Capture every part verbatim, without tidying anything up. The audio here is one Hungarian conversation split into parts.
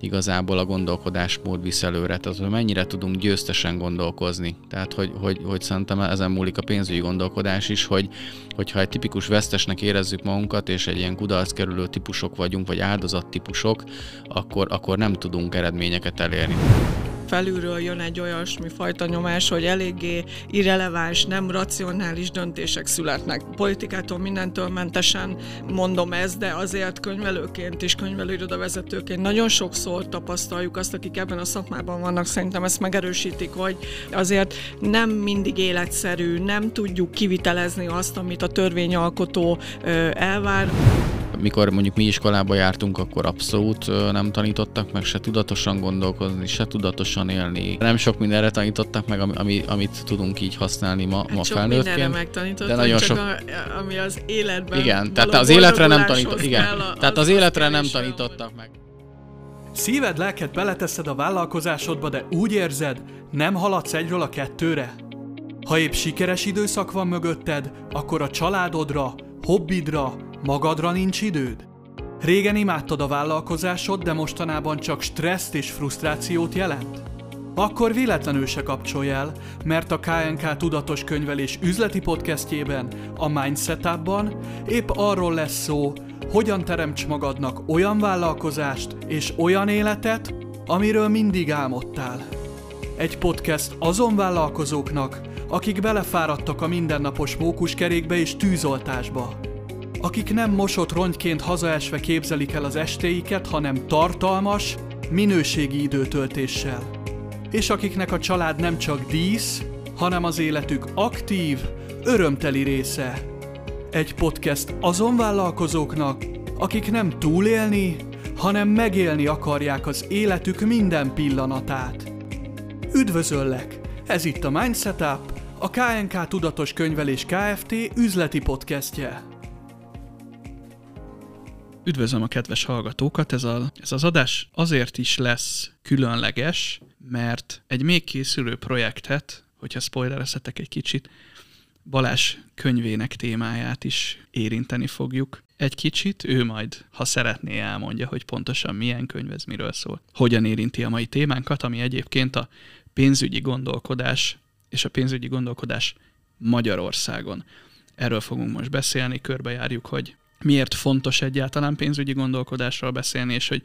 igazából a gondolkodásmód visz előre, tehát hogy mennyire tudunk győztesen gondolkozni. Tehát, hogy, hogy, hogy szerintem ezen múlik a pénzügyi gondolkodás is, hogy, hogyha egy tipikus vesztesnek érezzük magunkat, és egy ilyen kudarckerülő típusok vagyunk, vagy áldozattípusok, akkor, akkor nem tudunk eredményeket elérni. Felülről jön egy olyasmi fajta nyomás, hogy eléggé irreleváns, nem racionális döntések születnek. Politikától mindentől mentesen mondom ezt, de azért könyvelőként és könyvelőirodavezetőként nagyon sokszor tapasztaljuk azt, akik ebben a szakmában vannak, szerintem ezt megerősítik, hogy azért nem mindig életszerű, nem tudjuk kivitelezni azt, amit a törvényalkotó elvár. Mikor mondjuk mi iskolába jártunk, akkor abszolút nem tanítottak meg se tudatosan gondolkozni, se tudatosan élni. Nem sok mindenre tanítottak meg, ami, amit tudunk így használni ma, hát ma felnőttként. De nagyon csak sok... a, ami az életben. Igen, tehát az életre nem tanított. Igen, tehát az, az életre nem tanítottak meg. Szíved, lelked beleteszed a vállalkozásodba, de úgy érzed, nem haladsz egyről a kettőre? Ha épp sikeres időszak van mögötted, akkor a családodra, hobbidra, magadra nincs időd? Régen imádtad a vállalkozásod, de mostanában csak stresszt és frusztrációt jelent? Akkor véletlenül se kapcsolj el, mert a ká en ká Tudatos Könyvelés üzleti podcastjében, a Mindsetupban épp arról lesz szó, hogyan teremts magadnak olyan vállalkozást és olyan életet, amiről mindig álmodtál. Egy podcast azon vállalkozóknak, akik belefáradtak a mindennapos mókuskerékbe és tűzoltásba. Akik nem mosott rongyként hazaesve képzelik el az estéiket, hanem tartalmas, minőségi időtöltéssel. És akiknek a család nem csak dísz, hanem az életük aktív, örömteli része. Egy podcast azon vállalkozóknak, akik nem túlélni, hanem megélni akarják az életük minden pillanatát. Üdvözöllek! Ez itt a Mindsetup, a ká en ká Tudatos Könyvelés Kft. Üzleti podcastje. Üdvözlöm a kedves hallgatókat! Ez, a, ez az adás azért is lesz különleges, mert egy még készülő projektet, hogyha spoilerezhetek egy kicsit, Balázs könyvének témáját is érinteni fogjuk. Egy kicsit, ő majd, ha szeretné, elmondja, hogy pontosan milyen könyv ez, miről szól. Hogyan érinti a mai témánkat, ami egyébként a pénzügyi gondolkodás és a pénzügyi gondolkodás Magyarországon. Erről fogunk most beszélni, körbejárjuk, hogy miért fontos egyáltalán pénzügyi gondolkodásról beszélni, és hogy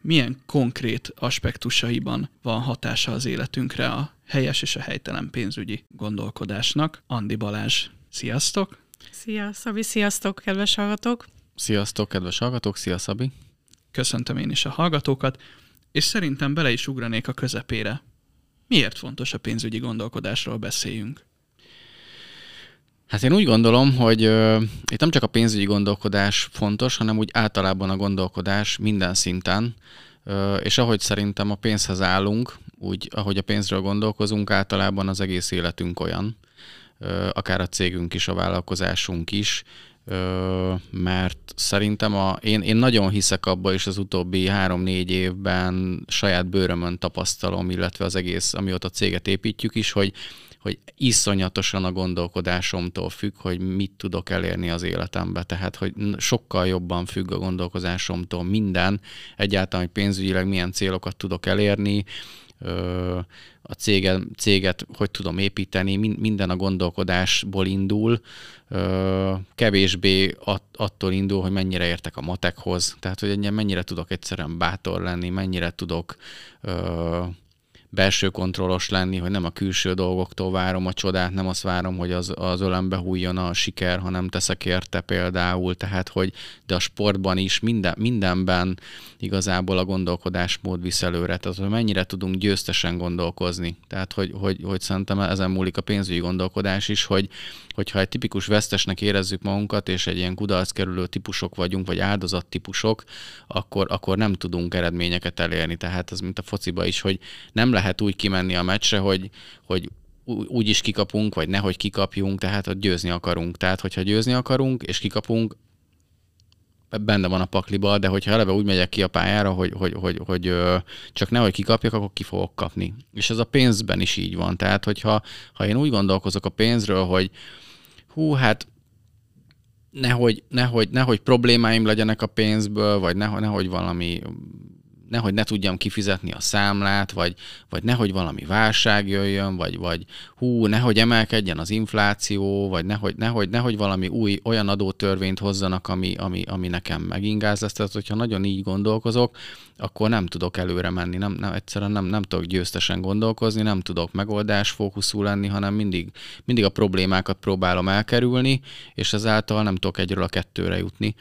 milyen konkrét aspektusaiban van hatása az életünkre a helyes és a helytelen pénzügyi gondolkodásnak. Andi, Balázs, sziasztok! Szia, Szabi, sziasztok, kedves hallgatók! Sziasztok, kedves hallgatók, szia, Szabi! Köszöntöm én is a hallgatókat, és szerintem bele is ugranék a közepére. Miért fontos a pénzügyi gondolkodásról beszéljünk? Hát én úgy gondolom, hogy ö, itt nem csak a pénzügyi gondolkodás fontos, hanem úgy általában a gondolkodás minden szinten, ö, és ahogy szerintem a pénzhez állunk, úgy ahogy a pénzről gondolkozunk, általában az egész életünk olyan, ö, akár a cégünk is, a vállalkozásunk is, ö, mert szerintem a, én, én nagyon hiszek abba, és az utóbbi három-négy évben saját bőrömön tapasztalom, illetve az egész, amióta céget építjük is, hogy hogy iszonyatosan a gondolkodásomtól függ, hogy mit tudok elérni az életembe. Tehát, hogy sokkal jobban függ a gondolkozásomtól minden, egyáltalán, hogy pénzügyileg milyen célokat tudok elérni, a céget, céget hogy tudom építeni, minden a gondolkodásból indul, kevésbé attól indul, hogy mennyire értek a matekhoz, tehát, hogy mennyire tudok egyszerűen bátor lenni, mennyire tudok... belső kontrollos lenni, hogy nem a külső dolgoktól várom a csodát, nem azt várom, hogy az, az ölembe hújjon a siker, hanem teszek érte például, tehát hogy de a sportban is minden, mindenben igazából a gondolkodásmód visz előre, tehát hogy mennyire tudunk győztesen gondolkozni, tehát hogy, hogy, hogy szerintem ezen múlik a pénzügyi gondolkodás is, hogy hogyha egy tipikus vesztesnek érezzük magunkat, és egy ilyen kudarckerülő típusok vagyunk, vagy áldozattípusok, akkor, akkor nem tudunk eredményeket elérni. Tehát ez mint a fociba is, hogy nem lehet úgy kimenni a meccsre, hogy, hogy úgy is kikapunk, vagy nehogy kikapjunk, tehát hogy győzni akarunk. Tehát hogyha győzni akarunk, és kikapunk, benne van a pakliba, de hogyha eleve úgy megyek ki a pályára, hogy, hogy, hogy, hogy csak nehogy kikapjak, akkor ki fogok kapni. És ez a pénzben is így van. Tehát, hogyha ha én úgy gondolkozok a pénzről, hogy hú, hát nehogy, nehogy, nehogy problémáim legyenek a pénzből, vagy nehogy, nehogy valami nehogy ne tudjam kifizetni a számlát, vagy, vagy nehogy valami válság jöjjön, vagy, vagy hú, nehogy emelkedjen az infláció, vagy nehogy, nehogy, nehogy valami új olyan adótörvényt hozzanak, ami, ami, ami nekem megingáz lesz. Tehát, hogyha nagyon így gondolkozok, akkor nem tudok előre menni, nem, nem, egyszerűen nem, nem tudok győztesen gondolkozni, nem tudok megoldásfókuszú lenni, hanem mindig, mindig a problémákat próbálom elkerülni, és ezáltal nem tudok egyről a kettőre jutni.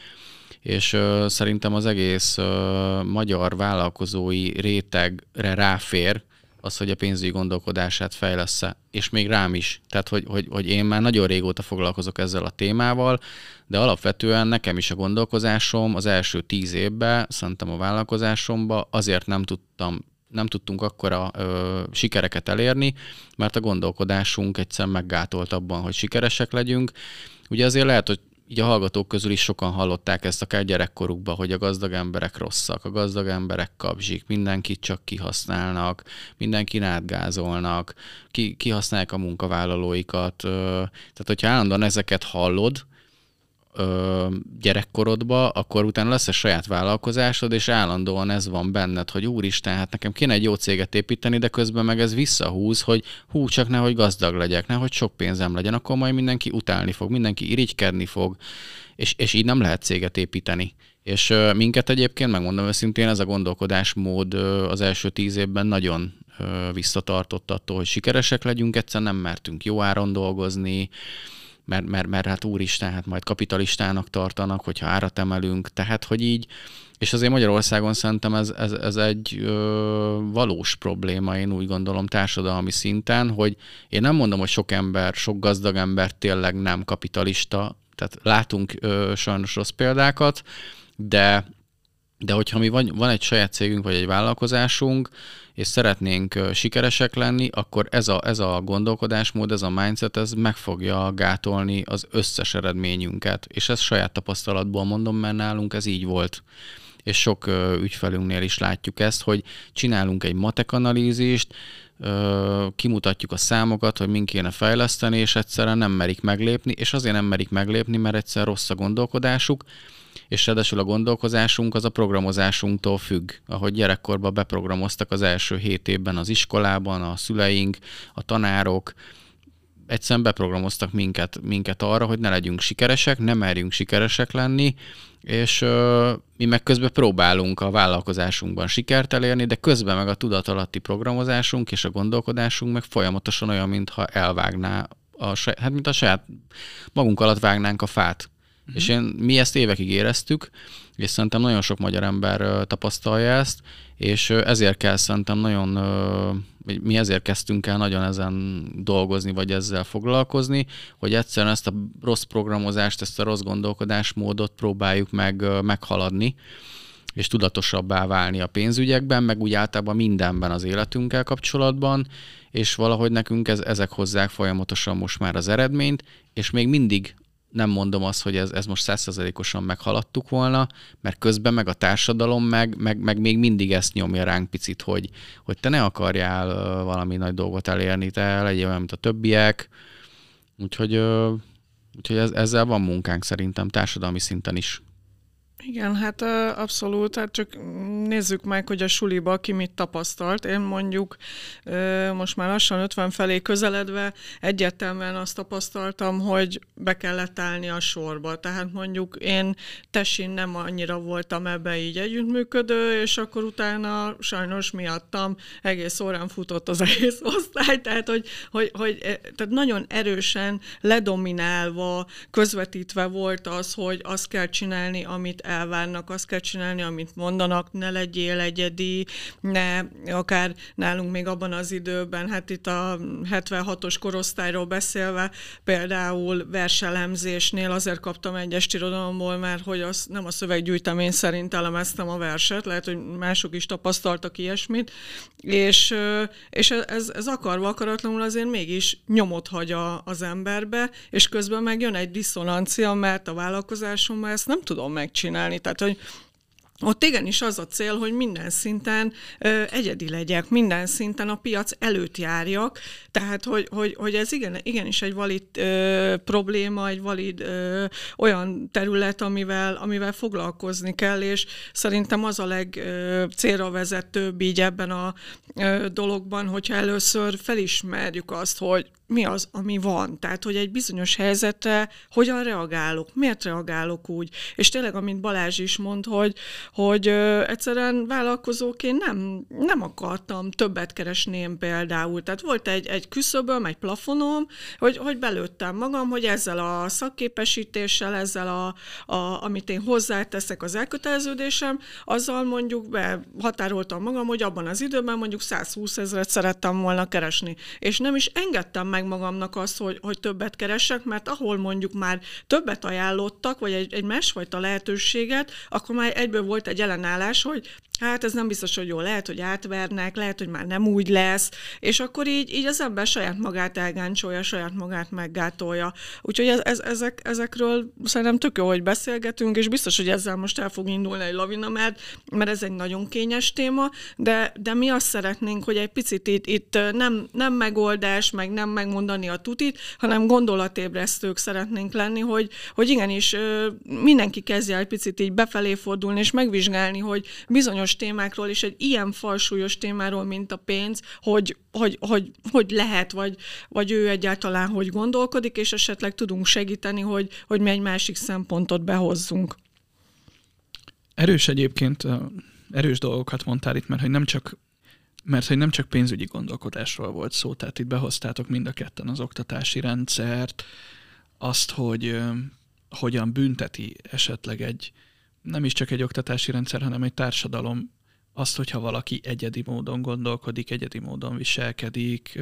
És ö, szerintem az egész ö, magyar vállalkozói rétegre ráfér az, hogy a pénzügyi gondolkodását fejlessze, és még rám is. Tehát, hogy, hogy, hogy én már nagyon régóta foglalkozok ezzel a témával, de alapvetően nekem is a gondolkozásom az első tíz évben, szerintem a vállalkozásomba azért nem tudtam, nem tudtunk akkora ö, sikereket elérni, mert a gondolkodásunk egyszer meggátolt abban, hogy sikeresek legyünk. Ugye azért lehet, hogy így a hallgatók közül is sokan hallották ezt akár gyerekkorukban, hogy a gazdag emberek rosszak, a gazdag emberek kapzsik, mindenkit csak kihasználnak, mindenkin átgázolnak, ki, kihasználják a munkavállalóikat. Tehát, hogyha állandóan ezeket hallod gyerekkorodba, akkor utána lesz a saját vállalkozásod, és állandóan ez van benned, hogy úristen, hát nekem kéne egy jó céget építeni, de közben meg ez visszahúz, hogy hú, csak nehogy gazdag legyek, nehogy sok pénzem legyen, akkor majd mindenki utálni fog, mindenki irigykedni fog, és, és így nem lehet céget építeni. És ö, minket egyébként, megmondom őszintén, ez a gondolkodásmód ö, az első tíz évben nagyon ö, visszatartott attól, hogy sikeresek legyünk, egyszerűen nem mertünk jó áron dolgozni, Mert, mert, mert hát úristen, hát majd kapitalistának tartanak, hogyha árat emelünk, tehát hogy így, és azért Magyarországon szerintem ez, ez, ez egy ö, valós probléma, én úgy gondolom társadalmi szinten, hogy én nem mondom, hogy sok ember, sok gazdag ember tényleg nem kapitalista, tehát látunk ö, sajnos rossz példákat, de, de hogyha mi van, van egy saját cégünk, vagy egy vállalkozásunk, és szeretnénk sikeresek lenni, akkor ez a, ez a gondolkodásmód, ez a mindset, ez meg fogja gátolni az összes eredményünket. És ezt saját tapasztalatból mondom, mert nálunk ez így volt. És sok ügyfelünknél is látjuk ezt, hogy csinálunk egy matek analízist, kimutatjuk a számokat, hogy min kéne fejleszteni, és egyszerűen nem merik meglépni, és azért nem merik meglépni, mert egyszer rossz a gondolkodásuk, és ráadásul a gondolkozásunk az a programozásunktól függ. Ahogy gyerekkorban beprogramoztak az első hét évben az iskolában, a szüleink, a tanárok, egyszerűen beprogramoztak minket, minket arra, hogy ne legyünk sikeresek, ne merjünk sikeresek lenni, és ö, mi meg közben próbálunk a vállalkozásunkban sikert elérni, de közben meg a tudatalatti programozásunk és a gondolkodásunk meg folyamatosan olyan, mintha elvágná, a saj, hát mint a saját magunk alatt vágnánk a fát. Mm-hmm. És én, mi ezt évekig éreztük, és szerintem nagyon sok magyar ember tapasztalja ezt, és ezért kell szerintem nagyon, mi ezért kezdtünk el nagyon ezen dolgozni, vagy ezzel foglalkozni, hogy egyszerűen ezt a rossz programozást, ezt a rossz gondolkodásmódot próbáljuk meg meghaladni, és tudatosabbá válni a pénzügyekben, meg úgy általában mindenben az életünkkel kapcsolatban, és valahogy nekünk ez, ezek hozzák folyamatosan most már az eredményt, és még mindig nem mondom azt, hogy ez, ez most száz százalékosan meghaladtuk volna, mert közben meg a társadalom meg, meg, meg még mindig ezt nyomja ránk picit, hogy, hogy te ne akarjál valami nagy dolgot elérni, te legyél olyan, mint a többiek. Úgyhogy, úgyhogy ez, ezzel van munkánk szerintem társadalmi szinten is. Igen, hát abszolút, hát csak nézzük meg, hogy a suliba ki mit tapasztalt. Én mondjuk most már lassan ötven felé közeledve egyértelműen azt tapasztaltam, hogy be kellett állni a sorba. Tehát mondjuk én tessin nem annyira voltam ebbe így együttműködő, és akkor utána sajnos miattam egész órán futott az egész osztály. Tehát, hogy, hogy, hogy tehát nagyon erősen ledominálva, közvetítve volt az, hogy azt kell csinálni, amit elvárnak, azt kell csinálni, amit mondanak, ne legyél egyedi, ne, akár nálunk még abban az időben, hát itt a hetvenhatos korosztályról beszélve, például verselemzésnél azért kaptam egyest irodalomból, mert hogy az, nem a szöveggyűjtemény szerint elemeztem a verset, lehet, hogy mások is tapasztaltak ilyesmit, és, és ez, ez akarva akaratlanul azért mégis nyomot hagy a, az emberbe, és közben meg jön egy diszonancia, mert a vállalkozásomban ezt nem tudom megcsinálni. Tehát, hogy Ott igenis az a cél, hogy minden szinten ö, egyedi legyek, minden szinten a piac előtt járjak, tehát hogy, hogy, hogy ez igen, igenis egy valid ö, probléma, egy valid ö, olyan terület, amivel, amivel foglalkozni kell, és szerintem az a legcélra vezetőbb így ebben a ö, dologban, hogyha először felismerjük azt, hogy mi az, ami van. Tehát, hogy egy bizonyos helyzetre hogyan reagálok, miért reagálok úgy. És tényleg, amint Balázs is mond, hogy, hogy ö, egyszerűen vállalkozóként nem, nem akartam többet keresni én például. Tehát volt egy, egy küszöböm, egy plafonom, hogy, hogy belőttem magam, hogy ezzel a szakképesítéssel, ezzel, a, a, amit én hozzáteszek az elköteleződésem, azzal mondjuk behatároltam magam, hogy abban az időben mondjuk százhúszezret szerettem volna keresni. És nem is engedtem meg magamnak azt, hogy, hogy többet keresek, mert ahol mondjuk már többet ajánlottak, vagy egy, egy másfajta lehetőséget, akkor már egyből volt egy ellenállás, hogy hát ez nem biztos, hogy jó, lehet, hogy átvernek, lehet, hogy már nem úgy lesz, és akkor így, így az ember saját magát elgáncsolja, saját magát meggátolja. Úgyhogy ez, ez, ezek, ezekről szerintem tök jó, hogy beszélgetünk, és biztos, hogy ezzel most el fog indulni egy lavina, mert, mert ez egy nagyon kényes téma, de, de mi azt szeretnénk, hogy egy picit itt, itt nem, nem megoldás, meg nem megmondani a tutit, hanem gondolatébresztők szeretnénk lenni, hogy, hogy igenis mindenki kezdje egy picit így befelé fordulni, és megvizsgálni, hogy bizonyos témákról, és egy ilyen falsúlyos témáról, mint a pénz, hogy hogy, hogy, hogy lehet, vagy, vagy ő egyáltalán hogy gondolkodik, és esetleg tudunk segíteni, hogy, hogy mi egy másik szempontot behozzunk. Erős egyébként, erős dolgokat mondtál itt, mert hogy nem csak Mert hogy nem csak pénzügyi gondolkodásról volt szó, tehát itt behoztátok mind a ketten az oktatási rendszert, azt, hogy ö, hogyan bünteti esetleg egy, nem is csak egy oktatási rendszer, hanem egy társadalom azt, hogyha valaki egyedi módon gondolkodik, egyedi módon viselkedik.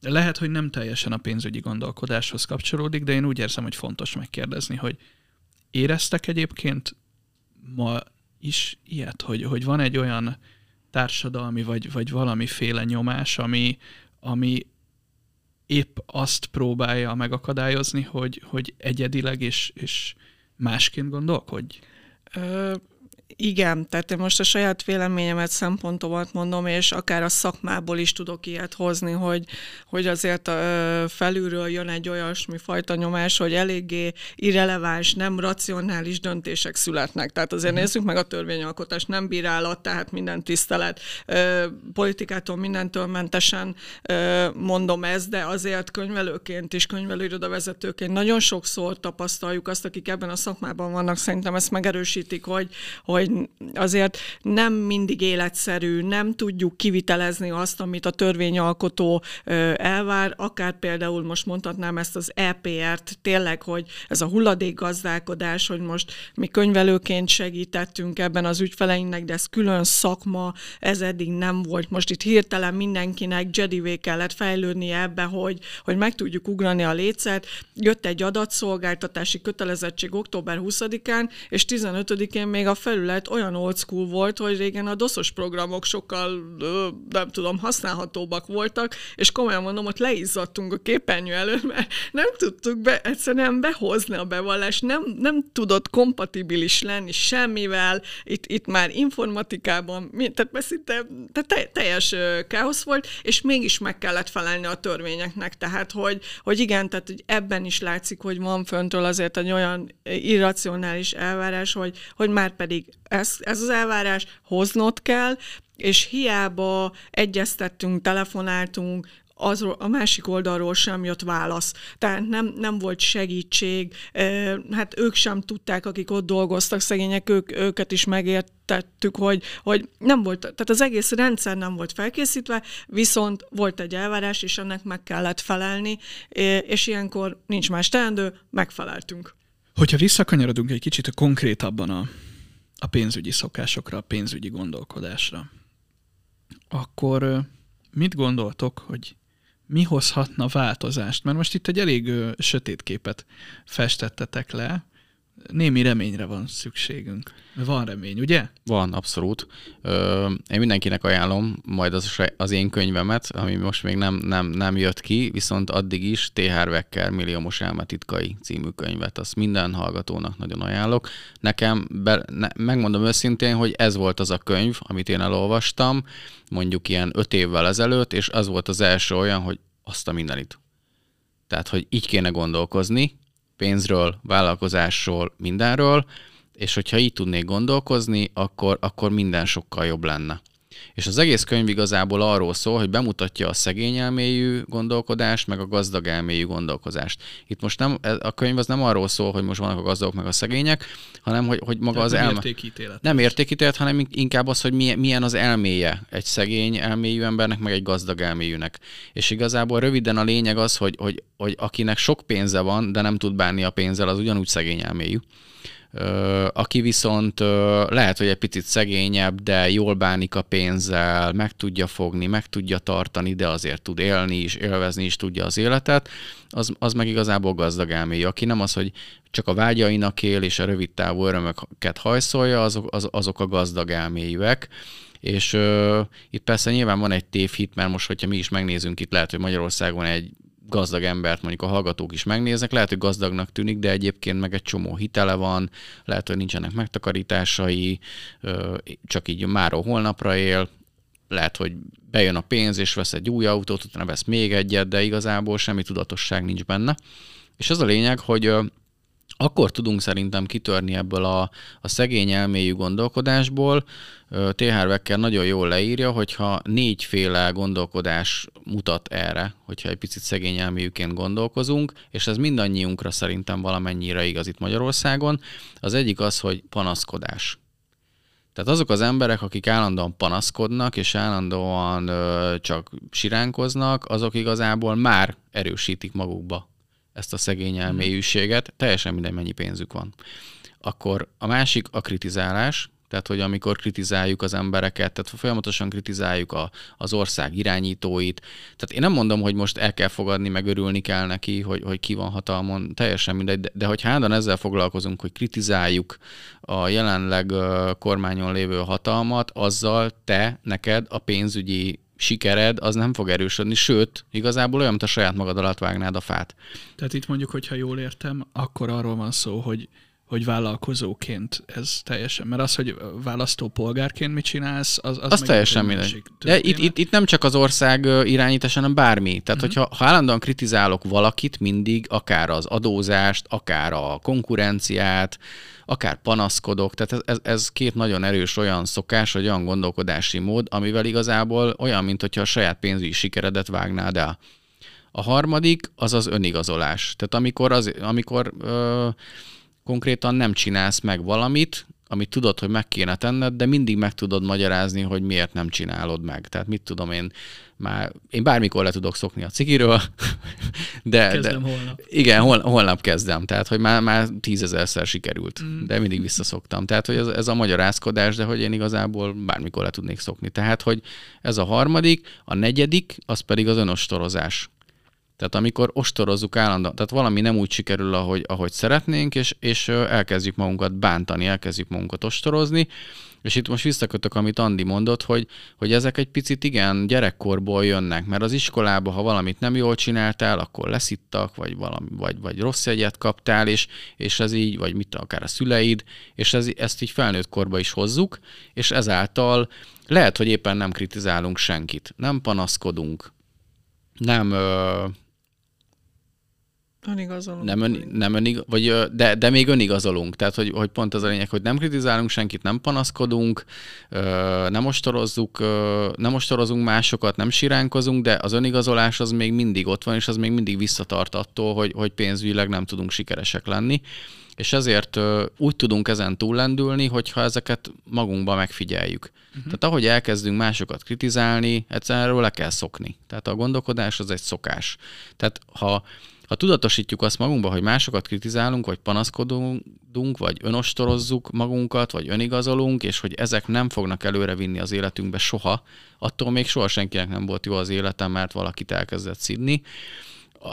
Lehet, hogy nem teljesen a pénzügyi gondolkodáshoz kapcsolódik, de én úgy érzem, hogy fontos megkérdezni, hogy éreztek egyébként ma is ilyet, hogy, hogy van egy olyan társadalmi vagy, vagy valamiféle nyomás, ami, ami épp azt próbálja megakadályozni, hogy, hogy egyedileg és, és másként gondolkodj? Ö, igen, tehát én most a saját véleményemet, szempontomat mondom, és akár a szakmából is tudok ilyet hozni, hogy, hogy azért ö, felülről jön egy olyasmi fajta nyomás, hogy eléggé irreleváns, nem racionális döntések születnek. Tehát azért mm. nézzük meg a törvényalkotást, nem bírálat, tehát minden tisztelet. Ö, politikától mindentől mentesen ö, mondom ezt, de azért könyvelőként is, könyvelőirodavezetőként nagyon sokszor tapasztaljuk azt, akik ebben a szakmában vannak, szerintem ezt megerősítik, hogy, hogy azért nem mindig életszerű, nem tudjuk kivitelezni azt, amit a törvényalkotó elvár, akár például most mondhatnám ezt az é pé er-t, tényleg, hogy ez a hulladékgazdálkodás, hogy most mi könyvelőként segítettünk ebben az ügyfeleinknek, de ez külön szakma, ez eddig nem volt. Most itt hirtelen mindenkinek Jedivé kellett fejlődnie ebbe, hogy, hogy meg tudjuk ugrani a lécet. Jött egy adatszolgáltatási kötelezettség október huszadikán, és tizenötödikén még a felület olyan old school volt, hogy régen a doszos programok sokkal, nem tudom, használhatóbbak voltak, és komolyan mondom, ott leizzadtunk a képernyő előtt, mert nem tudtuk be, egyszerűen behozni a bevallást, nem, nem tudott kompatibilis lenni semmivel, itt, itt már informatikában, tehát beszinte te, teljes káosz volt, és mégis meg kellett felelni a törvényeknek, tehát hogy, hogy igen, tehát hogy ebben is látszik, hogy van föntről azért egy olyan irracionális elvárás, hogy, hogy már pedig ez, ez az elvárás, hoznod kell, és hiába egyeztettünk, telefonáltunk, az, a másik oldalról sem jött válasz. Tehát nem, nem volt segítség, hát ők sem tudták, akik ott dolgoztak, szegények, ők, őket is megértettük, hogy, hogy nem volt, tehát az egész rendszer nem volt felkészítve, viszont volt egy elvárás, és ennek meg kellett felelni, és ilyenkor nincs más teendő, megfeleltünk. Hogyha visszakanyarodunk egy kicsit konkrétabban a, a pénzügyi szokásokra, a pénzügyi gondolkodásra, akkor mit gondoltok, hogy mi hozhatna változást? Mert most itt egy elég ö, sötét képet festettetek le, némi reményre van szükségünk. Van remény, ugye? Van, abszolút. Ö, én mindenkinek ajánlom majd az, az én könyvemet, ami most még nem, nem, nem jött ki, viszont addig is T. Harv Eker Milliomos elme titkai című könyvet. Azt minden hallgatónak nagyon ajánlok. Nekem, be, ne, megmondom őszintén, hogy ez volt az a könyv, amit én elolvastam, mondjuk ilyen öt évvel ezelőtt, és az volt az első olyan, hogy azt a mindenit. Tehát, hogy így kéne gondolkozni, pénzről, vállalkozásról, mindenről, és hogyha így tudnék gondolkozni, akkor, akkor minden sokkal jobb lenne. És az egész könyv igazából arról szól, hogy bemutatja a szegény elmélyű gondolkodást, meg a gazdag elmélyű gondolkodást. Itt most nem, a könyv az nem arról szól, hogy most vannak a gazdagok, meg a szegények, hanem hogy, hogy maga tehát az elme... Értékítélet. Nem értékítélet, hanem inkább az, hogy milyen az elméje egy szegény elmélyű embernek, meg egy gazdag elmélyűnek. És igazából röviden a lényeg az, hogy, hogy, hogy akinek sok pénze van, de nem tud bánni a pénzzel, az ugyanúgy szegény elmélyű. Aki viszont lehet, hogy egy picit szegényebb, de jól bánik a pénzzel, meg tudja fogni, meg tudja tartani, de azért tud élni is, élvezni is tudja az életet, az, az meg igazából gazdag elmélyű. Aki nem az, hogy csak a vágyainak él és a rövid távú örömöket hajszolja, azok, az, azok a gazdag elmélyűek. És ö, itt persze nyilván van egy tévhit, mert most, hogyha mi is megnézünk itt, lehet, hogy Magyarországon egy gazdag embert mondjuk a hallgatók is megnéznek, lehet, hogy gazdagnak tűnik, de egyébként meg egy csomó hitele van, lehet, hogy nincsenek megtakarításai, csak így máról holnapra él, lehet, hogy bejön a pénz és vesz egy új autót, utána vesz még egyet, de igazából semmi tudatosság nincs benne. És az a lényeg, hogy akkor tudunk szerintem kitörni ebből a, a szegény elmélyű gondolkodásból. T. Harv Eker nagyon jól leírja, hogyha négyféle gondolkodás mutat erre, hogyha egy picit szegény elmélyűként gondolkozunk, és ez mindannyiunkra szerintem valamennyire igaz itt Magyarországon. Az egyik az, hogy panaszkodás. Tehát azok az emberek, akik állandóan panaszkodnak, és állandóan ö, csak siránkoznak, azok igazából már erősítik magukba ezt a szegény elmélyűséget, teljesen mindegy, mennyi pénzük van. Akkor a másik a kritizálás, tehát hogy amikor kritizáljuk az embereket, tehát folyamatosan kritizáljuk a, az ország irányítóit. Tehát én nem mondom, hogy most el kell fogadni, meg örülni kell neki, hogy, hogy ki van hatalmon, teljesen mindegy, de, de hogy hányan ezzel foglalkozunk, hogy kritizáljuk a jelenleg kormányon lévő hatalmat, azzal te, neked a pénzügyi sikered, az nem fog erősödni, sőt, igazából olyan, mint a saját magad alatt vágnád a fát. Tehát itt mondjuk, hogyha jól értem, akkor arról van szó, hogy, hogy vállalkozóként ez teljesen, mert az, hogy választópolgárként mit csinálsz, az, az, az teljesen mindegy. De itt, itt, itt nem csak az ország irányítás, hanem bármi. Tehát, uh-huh. hogyha ha állandóan kritizálok valakit mindig, akár az adózást, akár a konkurenciát, akár panaszkodok, tehát ez, ez két nagyon erős olyan szokás, vagy olyan gondolkodási mód, amivel igazából olyan, mint hogyha a saját pénzügyi sikeredet vágnád el. A harmadik az az önigazolás. Tehát amikor, az, amikor ö, konkrétan nem csinálsz meg valamit, amit tudod, hogy meg kéne tenned, de mindig meg tudod magyarázni, hogy miért nem csinálod meg. Tehát mit tudom én, már én bármikor le tudok szokni a cigiről, de... Kezdem de, holnap. Igen, hol, holnap kezdem. Tehát, hogy már, már tízezerszer sikerült, mm. de mindig visszaszoktam. Tehát, hogy ez, ez a magyarázkodás, de hogy én igazából bármikor le tudnék szokni. Tehát, hogy ez a harmadik, a negyedik, az pedig az önostorozás. Tehát amikor ostorozzuk állandóan, tehát valami nem úgy sikerül, ahogy, ahogy szeretnénk, és, és elkezdjük magunkat bántani, elkezdjük magunkat ostorozni, és itt most visszakötök, amit Andi mondott, hogy, hogy ezek egy picit igen gyerekkorból jönnek, mert az iskolában, ha valamit nem jól csináltál, akkor leszittak, vagy, valami, vagy, vagy rossz jegyet kaptál, és, és ez így, vagy mit akár a szüleid, és ez, ezt így felnőtt korba is hozzuk, és ezáltal lehet, hogy éppen nem kritizálunk senkit, nem panaszkodunk, nem... Ö, önigazolunk. Nem ön, nem önig, vagy, de, de még önigazolunk. Tehát, hogy, hogy pont az a lényeg, hogy nem kritizálunk senkit, nem panaszkodunk, nem ostorozzuk, nem ostorozunk másokat, nem siránkozunk, de az önigazolás az még mindig ott van, és az még mindig visszatart attól, hogy, hogy pénzügyileg nem tudunk sikeresek lenni. És ezért úgy tudunk ezen túllendülni, hogyha ezeket magunkba megfigyeljük. Uh-huh. Tehát ahogy elkezdünk másokat kritizálni, egyszerűen erről le kell szokni. Tehát a gondolkodás az egy szokás. Tehát ha Ha tudatosítjuk azt magunkba, hogy másokat kritizálunk, vagy panaszkodunk, vagy önostorozzuk magunkat, vagy önigazolunk, és hogy ezek nem fognak előrevinni az életünkbe soha, attól még soha senkinek nem volt jó az élete, mert valakit elkezdett szidni.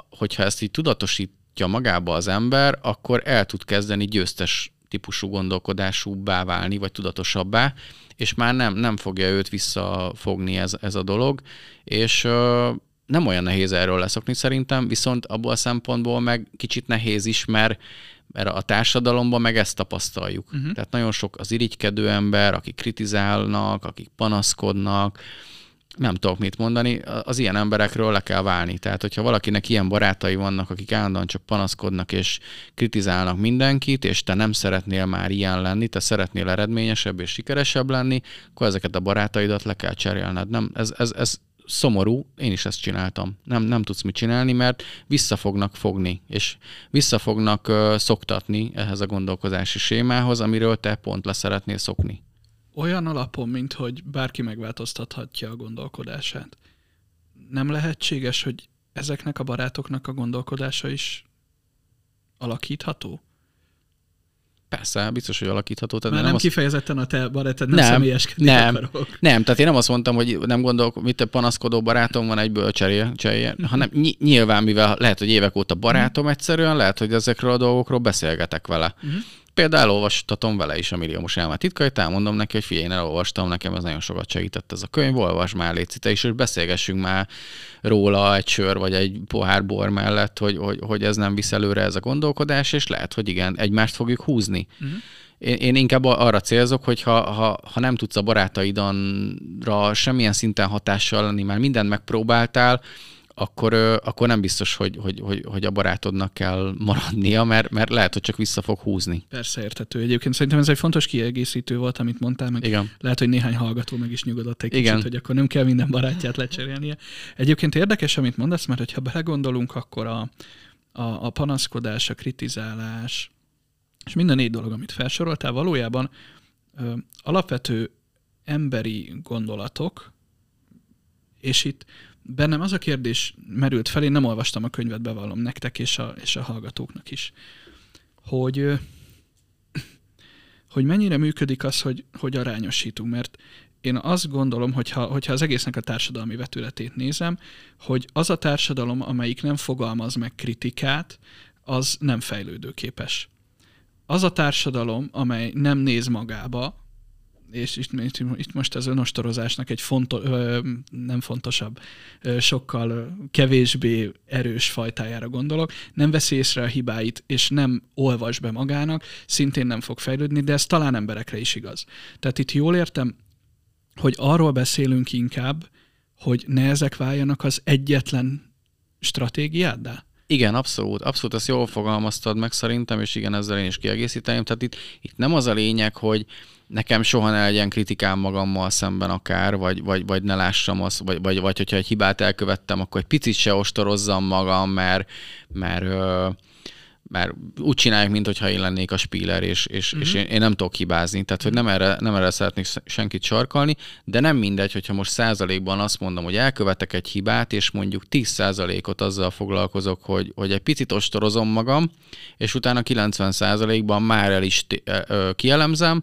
Hogyha ezt így tudatosít, juttatja magába az ember, akkor el tud kezdeni győztes típusú gondolkodásúbbá válni, vagy tudatosabbá, és már nem, nem fogja őt visszafogni ez, ez a dolog, és ö, nem olyan nehéz erről leszokni szerintem, viszont abból a szempontból meg kicsit nehéz is, mert, mert a társadalomban meg ezt tapasztaljuk. Uh-huh. Tehát nagyon sok az irigykedő ember, akik kritizálnak, akik panaszkodnak, nem tudok mit mondani, az ilyen emberekről le kell válni. Tehát, hogyha valakinek ilyen barátai vannak, akik állandóan csak panaszkodnak és kritizálnak mindenkit, és te nem szeretnél már ilyen lenni, te szeretnél eredményesebb és sikeresebb lenni, akkor ezeket a barátaidat le kell cserélned. Nem, ez, ez, ez szomorú, én is ezt csináltam. Nem, nem tudsz mit csinálni, mert vissza fognak fogni, és vissza fognak uh, szoktatni ehhez a gondolkozási sémához, amiről te pont le szeretnél szokni. Olyan alapon, mint hogy bárki megváltoztathatja a gondolkodását. Nem lehetséges, hogy ezeknek a barátoknak a gondolkodása is alakítható? Persze, biztos, hogy alakítható. Tehát nem, nem azt... kifejezetten a te barátod, nem, nem személyeskedni nem, akarok. Nem, tehát én nem azt mondtam, hogy nem gondolok, mit a panaszkodó barátom van, egyből cserél, cserél, hanem ny- nyilván, mivel lehet, hogy évek óta barátom egyszerűen, lehet, hogy ezekről a dolgokról beszélgetek vele. Uh-huh. Például olvastatom vele is A milliomos elme titkait, elmondom neki, hogy figyelj, én elolvastam, nekem ez nagyon sokat segített ez a könyv, olvasd már, légy te is, és beszélgessünk már róla egy sör vagy egy pohár bor mellett, hogy, hogy, hogy ez nem visz előre ez a gondolkodás, és lehet, hogy igen, egymást fogjuk húzni. Uh-huh. Én, én inkább arra célzok, hogy ha, ha, ha nem tudsz a barátaidanra semmilyen szinten hatással lenni, már mindent megpróbáltál, Akkor, akkor nem biztos, hogy, hogy, hogy, hogy a barátodnak kell maradnia, mert, mert lehet, hogy csak vissza fog húzni. Persze, érthető. Egyébként szerintem ez egy fontos kiegészítő volt, amit mondtál, meg igen. Lehet, hogy néhány hallgató meg is nyugodott egy kicsit, hogy akkor nem kell minden barátját lecserélnie. Egyébként érdekes, amit mondasz, mert hogyha belegondolunk, akkor a, a, a panaszkodás, a kritizálás, és minden négy dolog, amit felsoroltál, valójában ö, alapvető emberi gondolatok, és itt bennem az a kérdés merült fel, én nem olvastam a könyvet, bevallom nektek és a, és a hallgatóknak is, hogy, hogy mennyire működik az, hogy, hogy arányosítunk, mert én azt gondolom, hogyha, hogyha az egésznek a társadalmi vetületét nézem, hogy az a társadalom, amelyik nem fogalmaz meg kritikát, az nem fejlődőképes. Az a társadalom, amely nem néz magába, és itt, itt, itt most az önostorozásnak egy fontos, ö, nem fontosabb, ö, sokkal kevésbé erős fajtájára gondolok, nem veszi észre a hibáit, és nem olvas be magának, szintén nem fog fejlődni, de ez talán emberekre is igaz. Tehát itt jól értem, hogy arról beszélünk inkább, hogy ne ezek váljanak az egyetlen stratégiáddá? Igen, abszolút. Abszolút, ezt jól fogalmaztad meg szerintem, és igen, ezzel én is kiegészíteném. Tehát itt, itt nem az a lényeg, hogy nekem soha ne legyen kritikám magammal szemben akár, vagy, vagy, vagy ne lássam azt, vagy, vagy, vagy hogyha egy hibát elkövettem, akkor egy picit se ostorozzam magam, mert, mert, mert úgy csináljuk, mintha én lennék a spíler, és, és, uh-huh. és én, én nem tudok hibázni. Tehát, hogy nem erre, nem erre szeretnék senkit sarkalni, de nem mindegy, hogyha most százalékban azt mondom, hogy elkövetek egy hibát, és mondjuk tíz százalékot azzal foglalkozok, hogy, hogy egy picit ostorozom magam, és utána kilencven százalékban már el is t- kielemzem,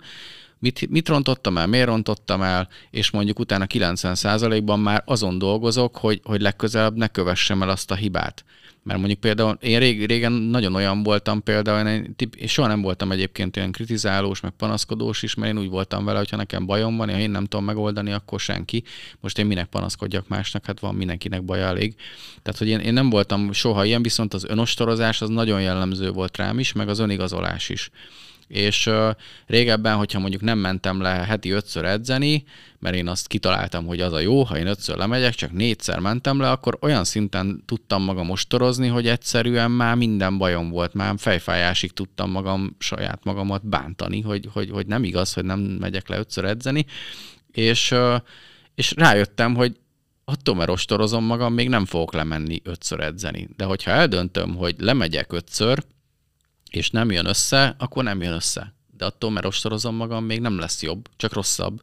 Mit, mit rontottam el, miért rontottam el, és mondjuk utána kilencven százalékban már azon dolgozok, hogy, hogy legközelebb ne kövessem el azt a hibát. Mert mondjuk például én rég, régen nagyon olyan voltam például, én, én soha nem voltam egyébként olyan kritizálós, meg panaszkodós is, mert én úgy voltam vele, hogyha nekem bajom van, ha én nem tudom megoldani, akkor senki. Most én minek panaszkodjak másnak, hát van mindenkinek baja elég. Tehát, hogy én, én nem voltam soha ilyen, viszont az önostorozás az nagyon jellemző volt rám is, meg az önigazolás is. És uh, régebben, hogyha mondjuk nem mentem le heti ötször edzeni, mert én azt kitaláltam, hogy az a jó, ha én ötször lemegyek, csak négyszer mentem le, akkor olyan szinten tudtam magam ostorozni, hogy egyszerűen már minden bajom volt, már fejfájásig tudtam magam, saját magamat bántani, hogy, hogy, hogy nem igaz, hogy nem megyek le ötször edzeni. És, uh, és rájöttem, hogy attól, mert ostorozom magam, még nem fogok lemenni ötször edzeni. De hogyha eldöntöm, hogy lemegyek ötször, és nem jön össze, akkor nem jön össze. De attól, mert ostorozom magam, még nem lesz jobb, csak rosszabb.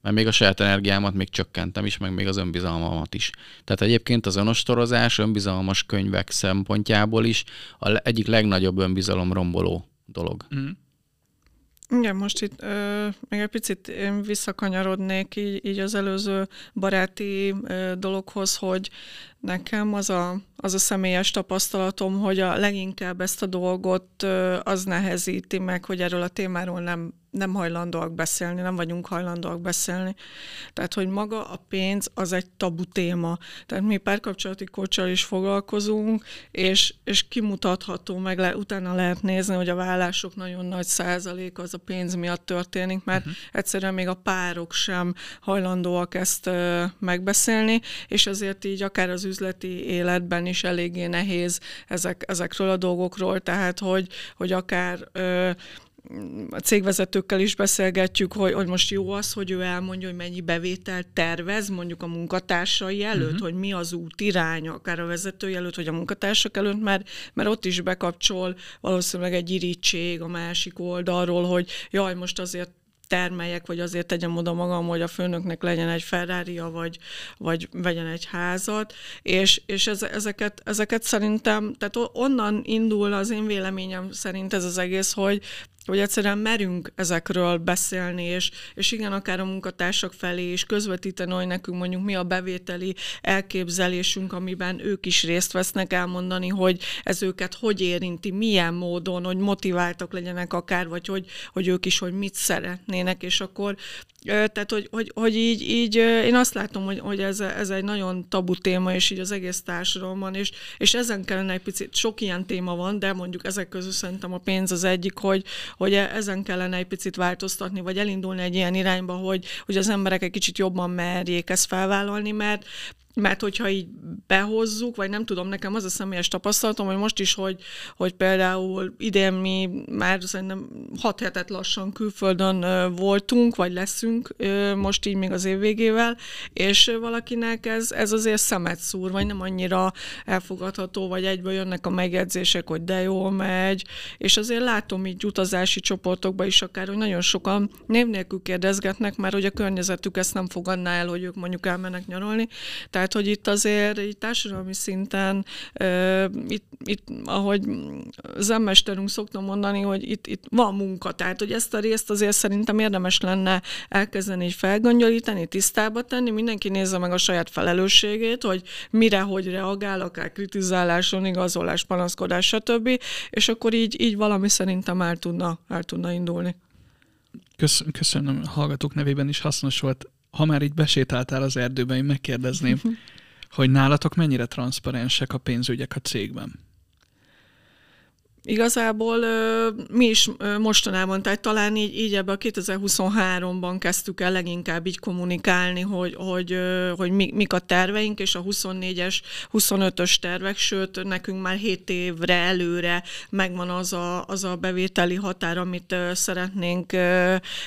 Mert még a saját energiámat még csökkentem is, meg még az önbizalmamat is. Tehát egyébként az önostorozás önbizalmas könyvek szempontjából is a egyik legnagyobb önbizalom romboló dolog. Mm. Igen, most itt ö, még egy picit én visszakanyarodnék így, így az előző baráti ö, dologhoz, hogy nekem az a, az a személyes tapasztalatom, hogy a leginkább ezt a dolgot ö, az nehezíti meg, hogy erről a témáról nem, nem hajlandóak beszélni, nem vagyunk hajlandóak beszélni. Tehát, hogy maga a pénz az egy tabu téma. Tehát mi párkapcsolati coachal is foglalkozunk, és, és kimutatható, meg le, utána lehet nézni, hogy a vállások nagyon nagy százalék az a pénz miatt történik, mert uh-huh. egyszerűen még a párok sem hajlandóak ezt ö, megbeszélni, és azért így akár az üzleti életben is eléggé nehéz ezek, ezekről a dolgokról, tehát hogy, hogy akár... Ö, a cégvezetőkkel is beszélgetjük, hogy, hogy most jó az, hogy ő elmondja, hogy mennyi bevételt tervez, mondjuk a munkatársai előtt, uh-huh. hogy mi az út iránya, akár a vezetői előtt, vagy a munkatársak előtt, mert, mert ott is bekapcsol valószínűleg egy irítség a másik oldalról, hogy jaj, most azért termeljek, vagy azért tegyem oda magam, hogy a főnöknek legyen egy Ferrarija, vagy, vagy vegyen egy házat, és, és ezeket, ezeket szerintem, tehát onnan indul az én véleményem szerint ez az egész, hogy hogy egyszerűen merünk ezekről beszélni, és, és igen, akár a munkatársak felé is közvetíteni, hogy nekünk mondjuk mi a bevételi elképzelésünk, amiben ők is részt vesznek, elmondani, hogy ez őket hogy érinti, milyen módon, hogy motiváltak legyenek akár, vagy hogy, hogy ők is, hogy mit szeretnének, és akkor tehát, hogy, hogy, hogy így, így én azt látom, hogy, hogy ez, ez egy nagyon tabu téma, és így az egész társadalomban, és, és ezen kellene egy picit, sok ilyen téma van, de mondjuk ezek közül szerintem a pénz az egyik, hogy, hogy ezen kellene egy picit változtatni, vagy elindulni egy ilyen irányba, hogy, hogy az emberek egy kicsit jobban merjék ezt felvállalni, mert Mert hogyha így behozzuk, vagy nem tudom, nekem az a személyes tapasztalatom, hogy most is, hogy, hogy például idén mi már szerintem hat hetet lassan külföldön voltunk, vagy leszünk most így még az év végével, és valakinek ez, ez azért szemet szúr, vagy nem annyira elfogadható, vagy egyből jönnek a megjegyzések, hogy de jól megy, és azért látom így utazási csoportokban is akár, hogy nagyon sokan név nélkül kérdezgetnek, mert hogy a környezetük ezt nem fogadná el, hogy ők mondjuk elmennek nyaralni. Tehát Tehát, hogy itt azért így társadalmi szinten, uh, itt, itt, ahogy zenmesterünk szoktam mondani, hogy itt, itt van munka. Tehát, hogy ezt a részt azért szerintem érdemes lenne elkezdeni így felgöngyölíteni, tisztába tenni. Mindenki nézze meg a saját felelősségét, hogy mire, hogy reagál, akár kritizáláson, igazolás, panaszkodás, stb. És akkor így, így valami szerintem el tudna, el tudna indulni. Köszönöm, a hallgatók nevében is hasznos volt. Ha már így besétáltál az erdőben, én megkérdezném, hogy nálatok mennyire transzparensek a pénzügyek a cégben? Igazából mi is mostanában, tehát talán így, így ebbe a kétezer-huszonháromban kezdtük el leginkább így kommunikálni, hogy, hogy, hogy mi, mik a terveink, és a huszonnégyes, huszonötös tervek, sőt, nekünk már hét évre előre megvan az a, az a bevételi határ, amit szeretnénk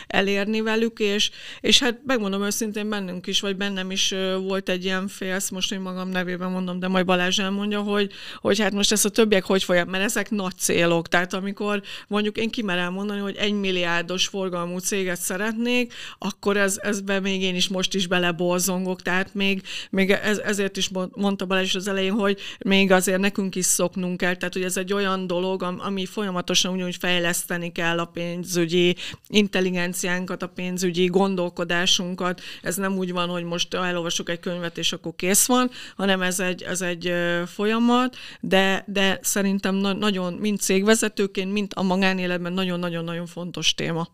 elérni velük, és, és hát megmondom őszintén, bennünk is, vagy bennem is volt egy ilyen félsz, most én magam nevében mondom, de majd Balázs elmondja, hogy, hogy hát most ezt a többiek hogy folyam, mert ezek nagy célok. Tehát amikor mondjuk én kimerem mondani, hogy egy milliárdos forgalmú céget szeretnék, akkor ez, ezbe még én is most is beleborzongok. Tehát még, még ez, ezért is mondta Balázs az elején, hogy még azért nekünk is szoknunk kell. Tehát, hogy ez egy olyan dolog, ami folyamatosan ugyanúgy fejleszteni kell a pénzügyi intelligenciánkat, a pénzügyi gondolkodásunkat. Ez nem úgy van, hogy most elolvasok egy könyvet, és akkor kész van, hanem ez egy, ez egy folyamat, de, de szerintem na- nagyon mind cégvezetőként, mind a magánéletben nagyon-nagyon-nagyon fontos téma.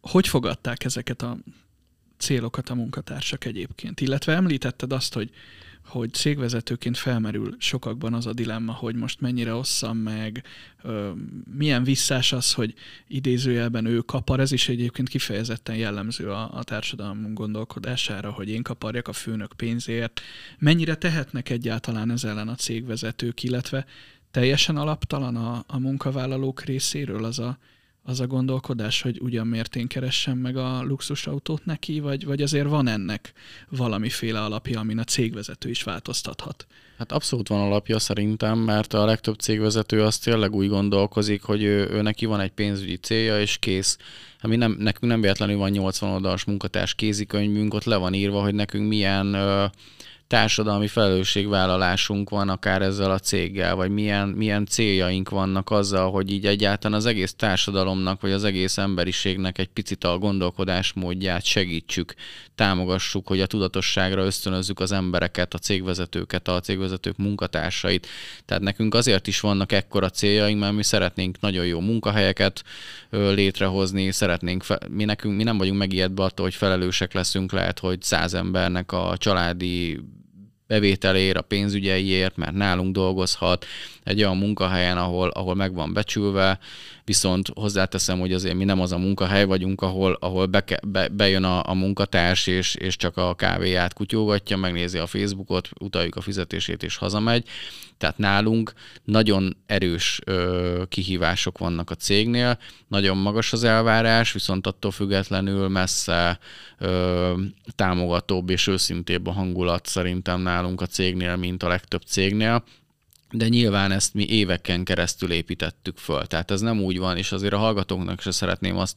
Hogy fogadták ezeket a célokat a munkatársak egyébként? Illetve említetted azt, hogy, hogy cégvezetőként felmerül sokakban az a dilemma, hogy most mennyire osszam meg, ö, milyen visszás az, hogy idézőjelben ő kapar. Ez is egyébként kifejezetten jellemző a, a társadalom gondolkodására, hogy én kaparjak a főnök pénzért. Mennyire tehetnek egyáltalán ez ellen a cégvezetők, illetve teljesen alaptalan a, a munkavállalók részéről az a, az a gondolkodás, hogy ugyan miért én keressem meg a luxusautót neki, vagy, vagy azért van ennek valamiféle alapja, amin a cégvezető is változtathat? Hát abszolút van alapja szerintem, mert a legtöbb cégvezető azt tényleg úgy gondolkozik, hogy ő, ő neki van egy pénzügyi célja, és kész. Ami nem, nekünk nem véletlenül van nyolcvan oldalas munkatárs kézikönyvünk, ott le van írva, hogy nekünk milyen... Ö, társadalmi felelősségvállalásunk van akár ezzel a céggel, vagy milyen, milyen céljaink vannak azzal, hogy így egyáltalán az egész társadalomnak, vagy az egész emberiségnek egy picit a gondolkodásmódját segítsük, támogassuk, hogy a tudatosságra ösztönözzük az embereket, a cégvezetőket, a cégvezetők munkatársait. Tehát nekünk azért is vannak ekkora céljaink, mert mi szeretnénk nagyon jó munkahelyeket létrehozni, szeretnénk, mi, nekünk, mi nem vagyunk megijedve attól, hogy felelősek leszünk, lehet, hogy száz embernek a családi bevételért, a pénzügyeiért, mert nálunk dolgozhat egy olyan munkahelyen, ahol, ahol meg van becsülve, viszont hozzáteszem, hogy azért mi nem az a munkahely vagyunk, ahol, ahol beke, be, bejön a, a munkatárs, és, és csak a kávéját kutyógatja, megnézi a Facebookot, utaljuk a fizetését, és hazamegy. Tehát nálunk nagyon erős ö, kihívások vannak a cégnél, nagyon magas az elvárás, viszont attól függetlenül messze ö, támogatóbb és őszintébb a hangulat szerintem nálunk a cégnél, mint a legtöbb cégnél. De nyilván ezt mi éveken keresztül építettük föl. Tehát ez nem úgy van, és azért a hallgatóknak se szeretném azt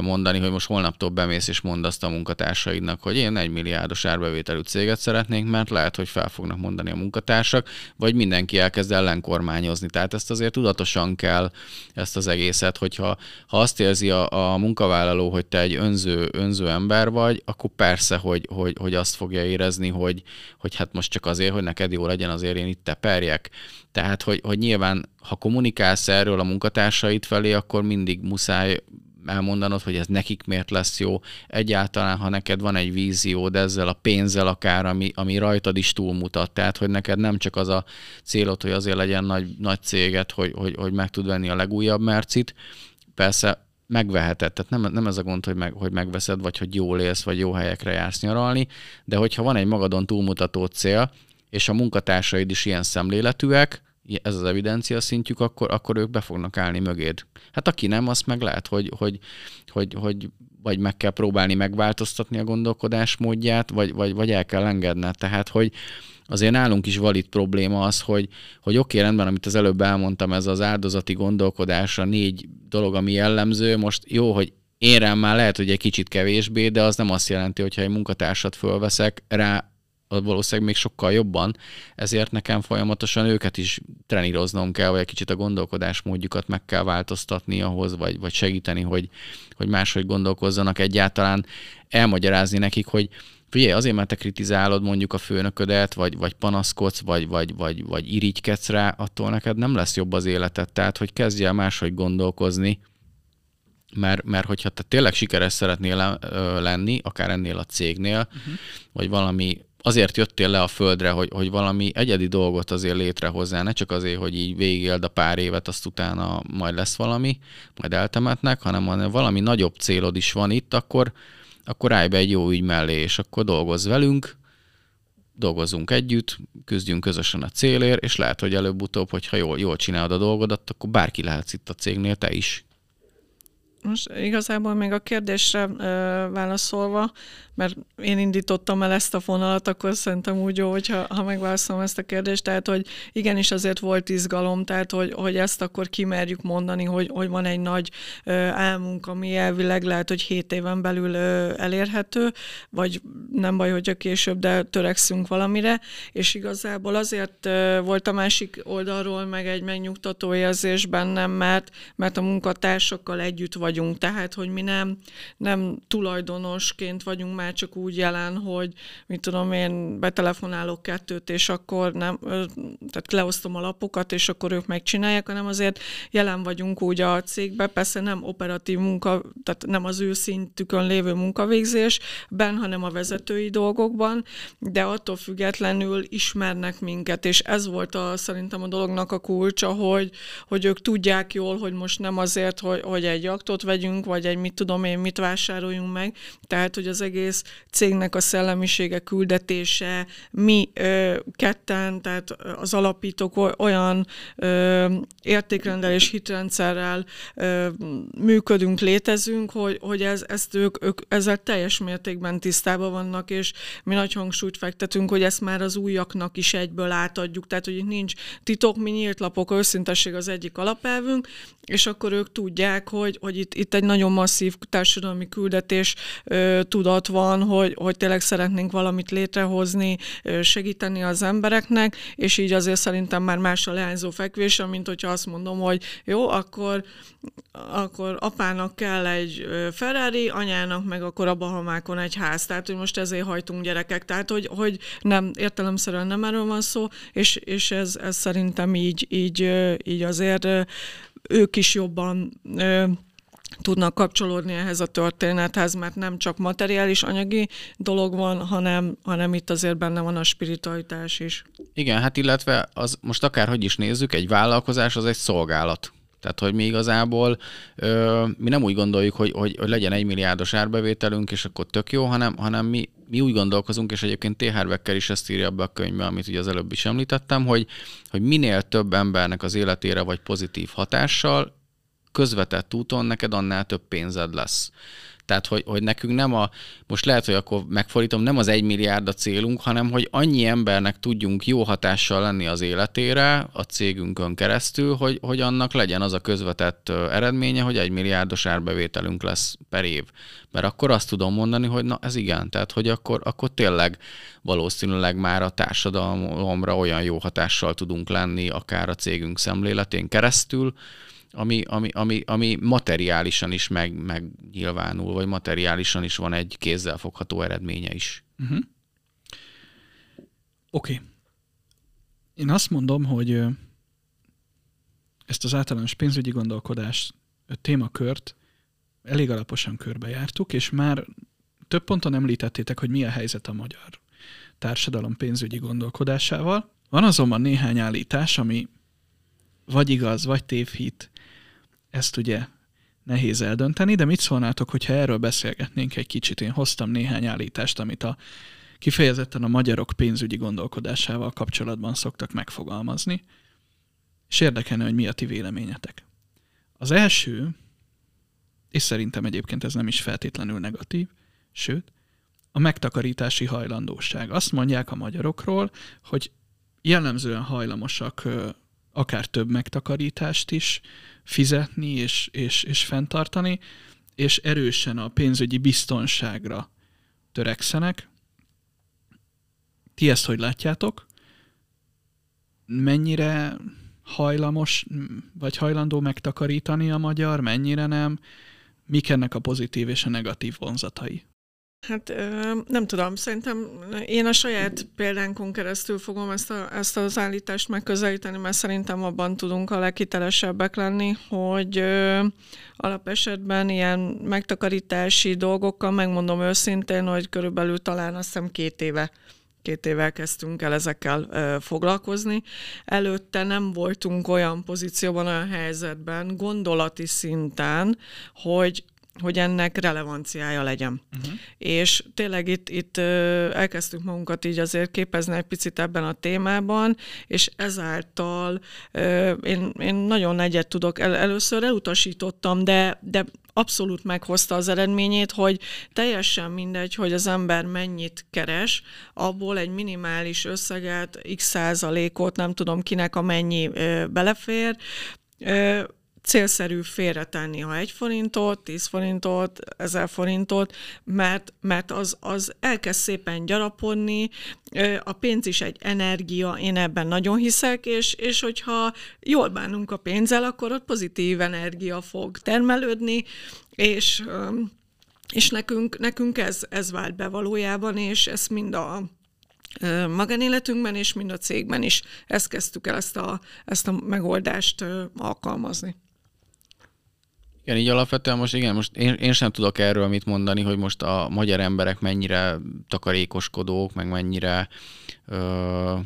mondani, hogy most holnaptól bemész és mondd azt a munkatársaidnak, hogy én egy milliárdos árbevételű céget szeretnék, mert lehet, hogy fel fognak mondani a munkatársak, vagy mindenki elkezd ellenkormányozni. Tehát ezt azért tudatosan kell, ezt az egészet, hogyha ha azt érzi a, a munkavállaló, hogy te egy önző, önző ember vagy, akkor persze, hogy, hogy, hogy azt fogja érezni, hogy, hogy hát most csak azért, hogy neked jó legyen, azért én itt teperjek. Tehát, hogy, hogy nyilván, ha kommunikálsz erről a munkatársaid felé, akkor mindig muszáj elmondanod, hogy ez nekik miért lesz jó. Egyáltalán, ha neked van egy víziód ezzel a pénzzel akár, ami, ami rajtad is túlmutat. Tehát, hogy neked nem csak az a célod, hogy azért legyen nagy, nagy céget, hogy, hogy, hogy meg tud venni a legújabb mercit. Persze megveheted, tehát nem, nem ez a gond, hogy, meg, hogy megveszed, vagy hogy jól élsz, vagy jó helyekre jársz nyaralni, de hogyha van egy magadon túlmutató cél, és a munkatársaid is ilyen szemléletűek, ez az evidencia szintjük, akkor, akkor ők be fognak állni mögéd. Hát aki nem, azt meg lehet, hogy, hogy, hogy, hogy vagy meg kell próbálni megváltoztatni a gondolkodásmódját, vagy, vagy, vagy el kell engedned. Tehát, hogy azért nálunk is valid probléma az, hogy, hogy oké, rendben, amit az előbb elmondtam, ez az áldozati gondolkodásra négy dolog, ami jellemző, most jó, hogy én rám már lehet, hogy egy kicsit kevésbé, de az nem azt jelenti, hogyha egy munkatársat fölveszek rá, valószínűleg még sokkal jobban, ezért nekem folyamatosan őket is treníroznom kell, vagy egy kicsit a gondolkodásmódjukat meg kell változtatni ahhoz, vagy, vagy segíteni, hogy, hogy máshogy gondolkozzanak, egyáltalán elmagyarázni nekik, hogy figyelj, azért, mert te kritizálod mondjuk a főnöködet, vagy, vagy panaszkodsz, vagy, vagy, vagy, vagy irigykedsz rá, attól neked nem lesz jobb az életed, tehát hogy kezdj el máshogy gondolkozni, Mert, mert hogyha te tényleg sikeres szeretnél lenni, akár ennél a cégnél, uh-huh. vagy valami, azért jöttél le a földre, hogy, hogy valami egyedi dolgot azért létrehozzál, ne csak azért, hogy így végigéld a pár évet, azt utána majd lesz valami, majd eltemetnek, hanem ha valami nagyobb célod is van itt, akkor, akkor állj be egy jó ügy mellé, és akkor dolgozz velünk, dolgozzunk együtt, küzdjünk közösen a célért, és lehet, hogy előbb-utóbb, hogyha jól, jól csinálod a dolgodat, akkor bárki lehetsz itt a cégnél, te is. Most igazából még a kérdésre ö, válaszolva, mert én indítottam el ezt a fonalat, akkor szerintem úgy jó, hogyha, ha megválaszolom ezt a kérdést, tehát hogy igenis azért volt izgalom, tehát hogy, hogy ezt akkor kimerjük mondani, hogy, hogy van egy nagy ö, álmunk, ami elvileg lehet, hogy hét éven belül ö, elérhető, vagy nem baj, hogyha később, de törekszünk valamire, és igazából azért ö, volt a másik oldalról meg egy megnyugtató érzés bennem, mert, mert a munkatársakkal együtt vagy Vagyunk, tehát, hogy mi nem, nem tulajdonosként vagyunk már csak úgy jelen, hogy mit tudom én, betelefonálok kettőt, és akkor nem, tehát leosztom a lapokat, és akkor ők megcsinálják, hanem azért jelen vagyunk úgy a cégbe, persze nem operatív munka, tehát nem az ő szintükön lévő munkavégzésben, hanem a vezetői dolgokban, de attól függetlenül ismernek minket, és ez volt a, szerintem a dolognak a kulcsa, hogy, hogy ők tudják jól, hogy most nem azért, hogy, hogy egy aktor vegyünk, vagy egy mit tudom én, mit vásároljunk meg. Tehát, hogy az egész cégnek a szellemisége, küldetése, mi ö, ketten, tehát az alapítók olyan ö, értékrendelés hitrendszerrel ö, működünk, létezünk, hogy, hogy ez, ezt ők, ők ezzel teljes mértékben tisztában vannak, és mi nagy hangsúlyt fektetünk, hogy ezt már az újaknak is egyből átadjuk. Tehát, hogy itt nincs titok, mi nyílt lapok, őszintesség az egyik alapelvünk, és akkor ők tudják, hogy, hogy itt, itt egy nagyon masszív társadalmi küldetés ö, tudat van, hogy, hogy tényleg szeretnénk valamit létrehozni, ö, segíteni az embereknek, és így azért szerintem már más a leányzó fekvése, mint hogyha azt mondom, hogy jó, akkor, akkor apának kell egy Ferrari, anyának meg akkor a Bahamákon egy ház. Tehát, hogy most ezért hajtunk gyerekek. Tehát, hogy, hogy nem, értelemszerűen nem erről van szó, és, és ez, ez szerintem így, így, így azért ők is jobban ö, tudnak kapcsolódni ehhez a történethez, mert nem csak materiális, anyagi dolog van, hanem, hanem itt azért benne van a spiritualitás is. Igen, hát illetve az most akárhogy is nézzük, egy vállalkozás az egy szolgálat. Tehát, hogy mi igazából ö, mi nem úgy gondoljuk, hogy, hogy, hogy legyen egy milliárdos árbevételünk, és akkor tök jó, hanem, hanem mi, mi úgy gondolkozunk, és egyébként T. Harv Eker is ezt írja be a könyvbe, amit ugye az előbb is említettem, hogy, hogy minél több embernek az életére vagy pozitív hatással, közvetett úton neked annál több pénzed lesz. Tehát, hogy, hogy nekünk nem a, most lehet, hogy akkor megfordítom, nem az egy milliárd a célunk, hanem, hogy annyi embernek tudjunk jó hatással lenni az életére, a cégünkön keresztül, hogy, hogy annak legyen az a közvetett eredménye, hogy egy milliárdos árbevételünk lesz per év. Mert akkor azt tudom mondani, hogy na ez igen, tehát, hogy akkor, akkor tényleg valószínűleg már a társadalomra olyan jó hatással tudunk lenni, akár a cégünk szemléletén keresztül, Ami, ami, ami, ami materiálisan is meg, megnyilvánul, vagy materiálisan is van egy kézzel fogható eredménye is. Uh-huh. Oké. Okay. Én azt mondom, hogy ezt az általános pénzügyi gondolkodás témakört elég alaposan körbejártuk, és már több ponton említettétek, hogy mi a helyzet a magyar társadalom pénzügyi gondolkodásával. Van azonban néhány állítás, ami vagy igaz, vagy tévhit. Ezt ugye nehéz eldönteni, de mit szólnátok, hogyha erről beszélgetnénk egy kicsit? Én hoztam néhány állítást, amit a, kifejezetten a magyarok pénzügyi gondolkodásával kapcsolatban szoktak megfogalmazni, és érdekelne, hogy mi a ti véleményetek. Az első, és szerintem egyébként ez nem is feltétlenül negatív, sőt, a megtakarítási hajlandóság. Azt mondják a magyarokról, hogy jellemzően hajlamosak akár több megtakarítást is fizetni és, és, és fenntartani, és erősen a pénzügyi biztonságra törekszenek. Ti ezt hogy látjátok? Mennyire hajlamos, vagy hajlandó megtakarítani a magyar, mennyire nem? Mik ennek a pozitív és a negatív vonzatai? Hát nem tudom, szerintem én a saját példánkon keresztül fogom ezt, a, ezt az állítást megközelíteni, mert szerintem abban tudunk a leghitelesebbek lenni, hogy ö, alapesetben ilyen megtakarítási dolgokkal, megmondom őszintén, hogy körülbelül talán azt hiszem két éve. két évvel kezdtünk el ezekkel ö, foglalkozni. Előtte nem voltunk olyan pozícióban, olyan helyzetben, gondolati szinten, hogy hogy ennek relevanciája legyen. Uh-huh. És tényleg itt, itt elkezdtük magunkat így azért képezni egy picit ebben a témában, és ezáltal én, én nagyon egyet tudok. El, először elutasítottam, de, de abszolút meghozta az eredményét, hogy teljesen mindegy, hogy az ember mennyit keres, abból egy minimális összeget, x százalékot, nem tudom kinek a mennyi belefér, célszerű félretenni, ha egy forintot, tíz forintot, ezer forintot, mert, mert az, az elkezd szépen gyarapodni, a pénz is egy energia, én ebben nagyon hiszek, és, és hogyha jól bánunk a pénzzel, akkor ott pozitív energia fog termelődni, és, és nekünk, nekünk ez, ez vált be valójában, és ez mind a magánéletünkben és mind a cégben is. Ezt kezdtük el ezt a, ezt a megoldást alkalmazni. Igen, így alapvetően most igen, most én, én sem tudok erről mit mondani, hogy most a magyar emberek mennyire takarékoskodók, meg mennyire, ö,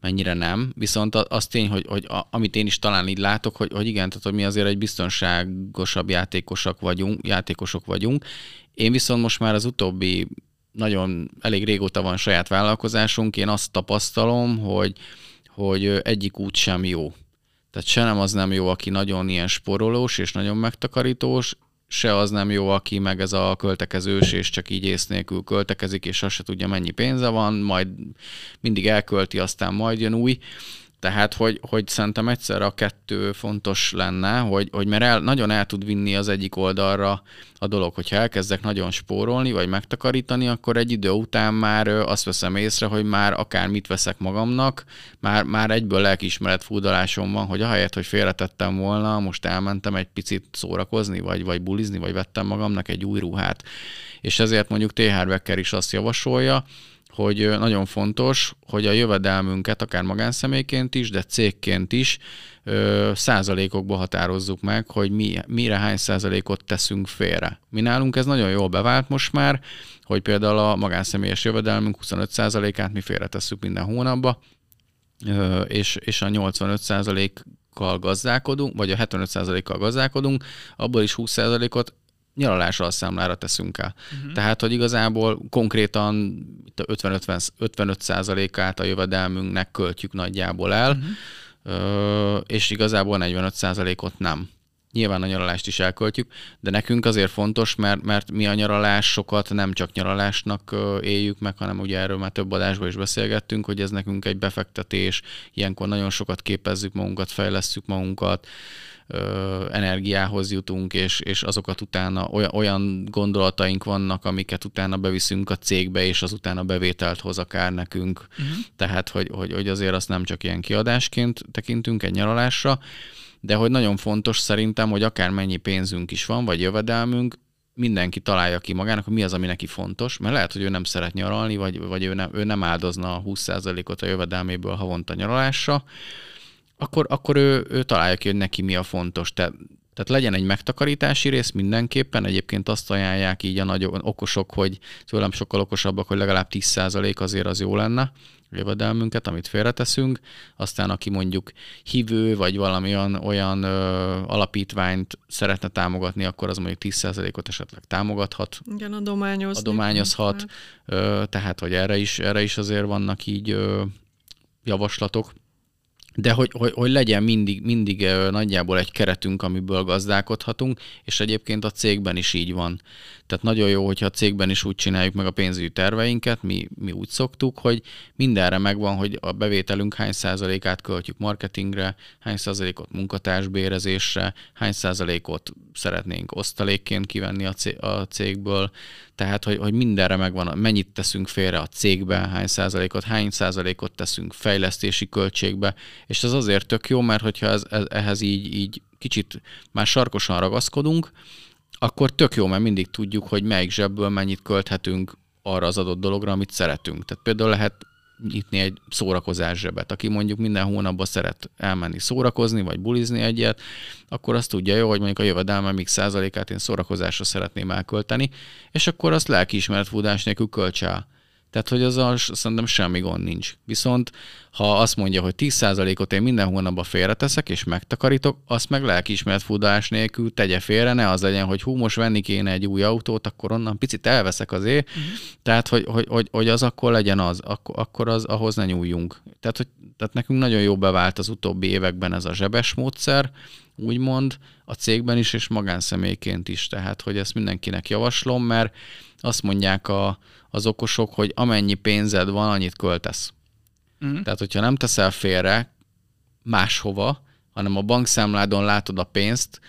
mennyire nem. Viszont az tény, hogy, hogy a, amit én is talán így látok, hogy, hogy igen, tehát hogy mi azért egy biztonságosabb játékosak vagyunk, játékosok vagyunk. Én viszont most már az utóbbi, nagyon elég régóta van saját vállalkozásunk, én azt tapasztalom, hogy, hogy egyik út sem jó. Tehát se nem az nem jó, aki nagyon ilyen sporolós és nagyon megtakarítós, se az nem jó, aki meg ez a költekezős, és csak így ész nélkül költekezik, és azt se tudja, mennyi pénze van, majd mindig elkölti, aztán majd jön új. Tehát, hogy, hogy szerintem egyszerre a kettő fontos lenne, hogy, hogy mert el, nagyon el tud vinni az egyik oldalra a dolog, hogyha elkezdek nagyon spórolni, vagy megtakarítani, akkor egy idő után már azt veszem észre, hogy már akár mit veszek magamnak, már, már egyből lelkiismeret fúdalásom van, hogy ahelyett, hogy félretettem volna, most elmentem egy picit szórakozni, vagy, vagy bulizni, vagy vettem magamnak egy új ruhát. És ezért mondjuk té. Harv Eker is azt javasolja, hogy nagyon fontos, hogy a jövedelmünket akár magánszemélyként is, de cégként is ö, százalékokba határozzuk meg, hogy mi, mire hány százalékot teszünk félre. Mi nálunk ez nagyon jól bevált most már, hogy például a magánszemélyes jövedelmünk huszonöt százalékát mi félretesszük minden hónapba, ö, és, és a nyolcvanöt százalékkal gazdálkodunk, vagy a hetvenöt százalékkal gazdálkodunk, abból is húsz százalékot nyaralásra a számlára teszünk el. Uh-huh. Tehát, hogy igazából konkrétan ötven-ötven, ötvenöt százalékát a jövedelmünknek költjük nagyjából el, uh-huh. és igazából negyvenöt százalékot nem. Nyilván a nyaralást is elköltjük, de nekünk azért fontos, mert, mert mi a nyaralásokat nem csak nyaralásnak éljük meg, hanem ugye erről már több adásban is beszélgettünk, hogy ez nekünk egy befektetés, ilyenkor nagyon sokat képezzük magunkat, fejlesszük magunkat, energiához jutunk, és, és azokat utána olyan, olyan gondolataink vannak, amiket utána beviszünk a cégbe, és az utána bevételt hoz akár nekünk. Uh-huh. Tehát, hogy, hogy, hogy azért azt nem csak ilyen kiadásként tekintünk egy nyaralásra, de hogy nagyon fontos szerintem, hogy akármennyi pénzünk is van, vagy jövedelmünk, mindenki találja ki magának, hogy mi az, ami neki fontos, mert lehet, hogy ő nem szeret nyaralni, vagy, vagy ő, nem, ő nem áldozna a húsz százalékot a jövedelméből havonta nyaralásra, akkor, akkor ő, ő találja ki, hogy neki mi a fontos. Te, tehát legyen egy megtakarítási rész mindenképpen, egyébként azt ajánlják így a nagy okosok, hogy tőlem sokkal okosabbak, hogy legalább tíz százalék azért az jó lenne, jövedelmünket, amit félreteszünk, aztán aki mondjuk hívő, vagy valami olyan, olyan ö, alapítványt szeretne támogatni, akkor az mondjuk tíz százalékot esetleg támogathat. Igen, adományoz. Adományozhat, ö, tehát hogy erre is, erre is azért vannak így ö, javaslatok. De hogy, hogy, hogy legyen mindig, mindig nagyjából egy keretünk, amiből gazdálkodhatunk, és egyébként a cégben is így van. Tehát nagyon jó, hogyha a cégben is úgy csináljuk meg a pénzügyi terveinket, mi, mi úgy szoktuk, hogy mindenre megvan, hogy a bevételünk hány százalékát költjük marketingre, hány százalékot munkatársbérezésre, hány százalékot szeretnénk osztalékként kivenni a cégből. Tehát, hogy, hogy mindenre megvan, mennyit teszünk félre a cégbe, hány százalékot, hány százalékot teszünk fejlesztési költségbe, és ez azért tök jó, mert hogyha ez, ez, ehhez így, így kicsit már sarkosan ragaszkodunk, akkor tök jó, mert mindig tudjuk, hogy melyik zsebből mennyit költhetünk arra az adott dologra, amit szeretünk. Tehát például lehet nyitni egy szórakozás zsebet. Aki mondjuk minden hónapban szeret elmenni szórakozni, vagy bulizni egyet, akkor azt tudja jó, hogy mondjuk a jövedelme még százalékát én szórakozásra szeretném elkölteni, és akkor azt lelkiismeretfúdás nélkül költse el. Tehát, hogy azzal szerintem semmi gond nincs. Viszont, ha azt mondja, hogy tíz százalékot én minden hónapban félreteszek, és megtakarítok, azt meg lelkiismeretfúdás nélkül tegye félre, ne az legyen, hogy hú, most venni kéne egy új autót, akkor onnan picit elveszek azért. Uh-huh. Tehát, hogy, hogy, hogy, hogy az akkor legyen az, akkor, akkor az, ahhoz ne nyúljunk. Tehát, hogy, tehát nekünk nagyon jó bevált az utóbbi években ez a zsebes módszer, úgymond a cégben is, és magánszemélyként is. Tehát, hogy ezt mindenkinek javaslom, mert azt mondják a, az okosok, hogy amennyi pénzed van, annyit költesz. Mm. Tehát, hogyha nem teszel félre máshova, hanem a bankszámládon látod a pénzt,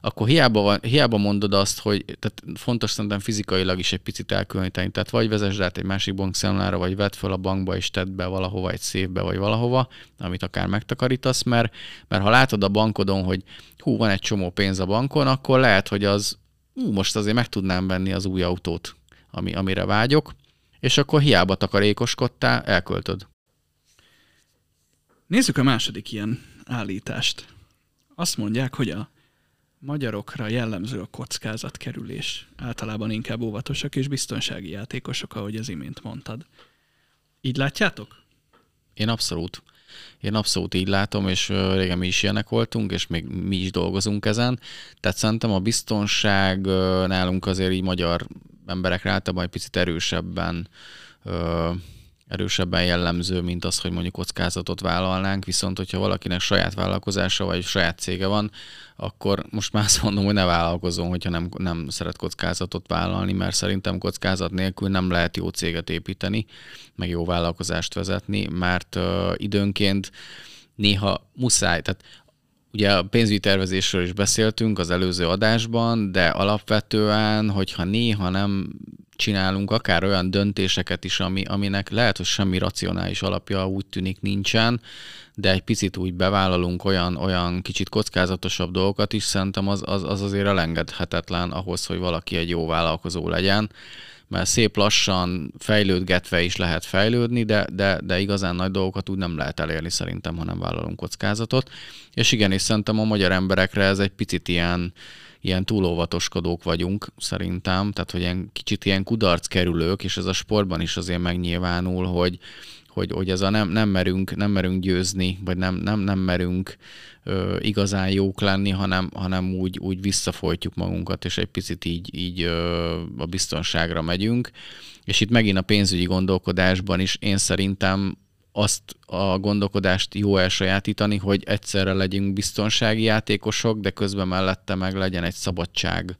akkor hiába, van, hiába mondod azt, hogy tehát fontos szerintem fizikailag is egy picit elkülöníteni. Tehát vagy vezesd át egy másik bankszámlára, vagy vedd fel a bankba, és tedd be valahova, egy széfbe, vagy valahova, amit akár megtakarítasz, mert, mert ha látod a bankodon, hogy hú, van egy csomó pénz a bankon, akkor lehet, hogy az hú, most azért meg tudnám venni az új autót, ami, amire vágyok, és akkor hiába takarékoskodtál, elköltöd. Nézzük a második ilyen állítást. Azt mondják, hogy a magyarokra jellemző a kockázatkerülés. Általában inkább óvatosak és biztonsági játékosok, ahogy az imént mondtad. Így látjátok? Én abszolút. Én abszolút így látom, és régen mi is ilyenek voltunk, és még mi is dolgozunk ezen. Tehát szerintem a biztonság nálunk azért így magyar emberekre általában egy picit erősebben erősebben jellemző, mint az, hogy mondjuk kockázatot vállalnánk, viszont hogyha valakinek saját vállalkozása vagy saját cége van, akkor most már azt mondom, hogy ne vállalkozzon, hogyha nem, nem szeret kockázatot vállalni, mert szerintem kockázat nélkül nem lehet jó céget építeni, meg jó vállalkozást vezetni, mert ö, időnként néha muszáj. Tehát ugye a pénzügyi tervezésről is beszéltünk az előző adásban, de alapvetően, hogyha néha nem csinálunk akár olyan döntéseket is, ami, aminek lehet, hogy semmi racionális alapja úgy tűnik nincsen, de egy picit úgy bevállalunk olyan, olyan kicsit kockázatosabb dolgokat is, szerintem az, az, az azért elengedhetetlen ahhoz, hogy valaki egy jó vállalkozó legyen, mert szép lassan fejlődgetve is lehet fejlődni, de, de, de igazán nagy dolgokat úgy nem lehet elérni szerintem, ha nem vállalunk kockázatot. És igen, és szerintem a magyar emberekre ez egy picit ilyen, ilyen túlóvatoskodók vagyunk szerintem, tehát hogy ilyen, kicsit ilyen kudarckerülők, és ez a sportban is azért megnyilvánul, hogy, hogy, hogy ez a nem, nem, merünk, nem merünk győzni, vagy nem, nem, nem merünk ö, igazán jók lenni, hanem, hanem úgy, úgy visszafolytjuk magunkat, és egy picit így, így ö, a biztonságra megyünk. És itt megint a pénzügyi gondolkodásban is én szerintem azt a gondolkodást jó elsajátítani, hogy egyszerre legyünk biztonsági játékosok, de közben mellette meg legyen egy szabadság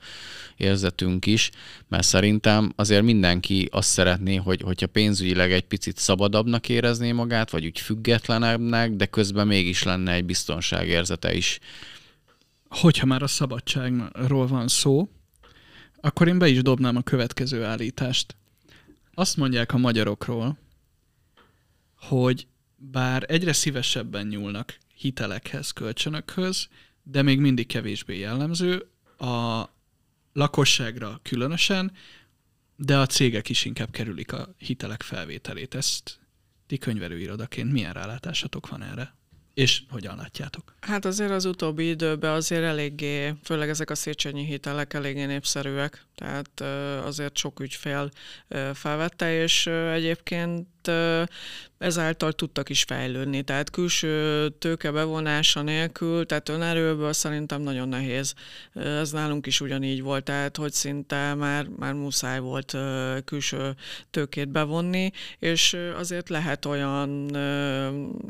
érzetünk is, mert szerintem azért mindenki azt szeretné, hogy, hogyha pénzügyileg egy picit szabadabbnak érezné magát, vagy úgy függetlenebbnek, de közben mégis lenne egy biztonság érzete is. Hogyha már a szabadságról van szó, akkor én be is dobnám a következő állítást. Azt mondják a magyarokról, hogy bár egyre szívesebben nyúlnak hitelekhez, kölcsönökhöz, de még mindig kevésbé jellemző a lakosságra különösen, de a cégek is inkább kerülik a hitelek felvételét. Ezt ti könyvelőirodaként milyen rálátásatok van erre? És hogyan látjátok? Hát azért az utóbbi időben azért eléggé, főleg ezek a Széchenyi hitelek eléggé népszerűek, tehát azért sok ügyfél felvette, és egyébként ezáltal tudtak is fejlődni. Tehát külső tőke bevonása nélkül, tehát önerőből szerintem nagyon nehéz. Ez nálunk is ugyanígy volt, tehát hogy szinte már, már muszáj volt külső tőkét bevonni, és azért lehet olyan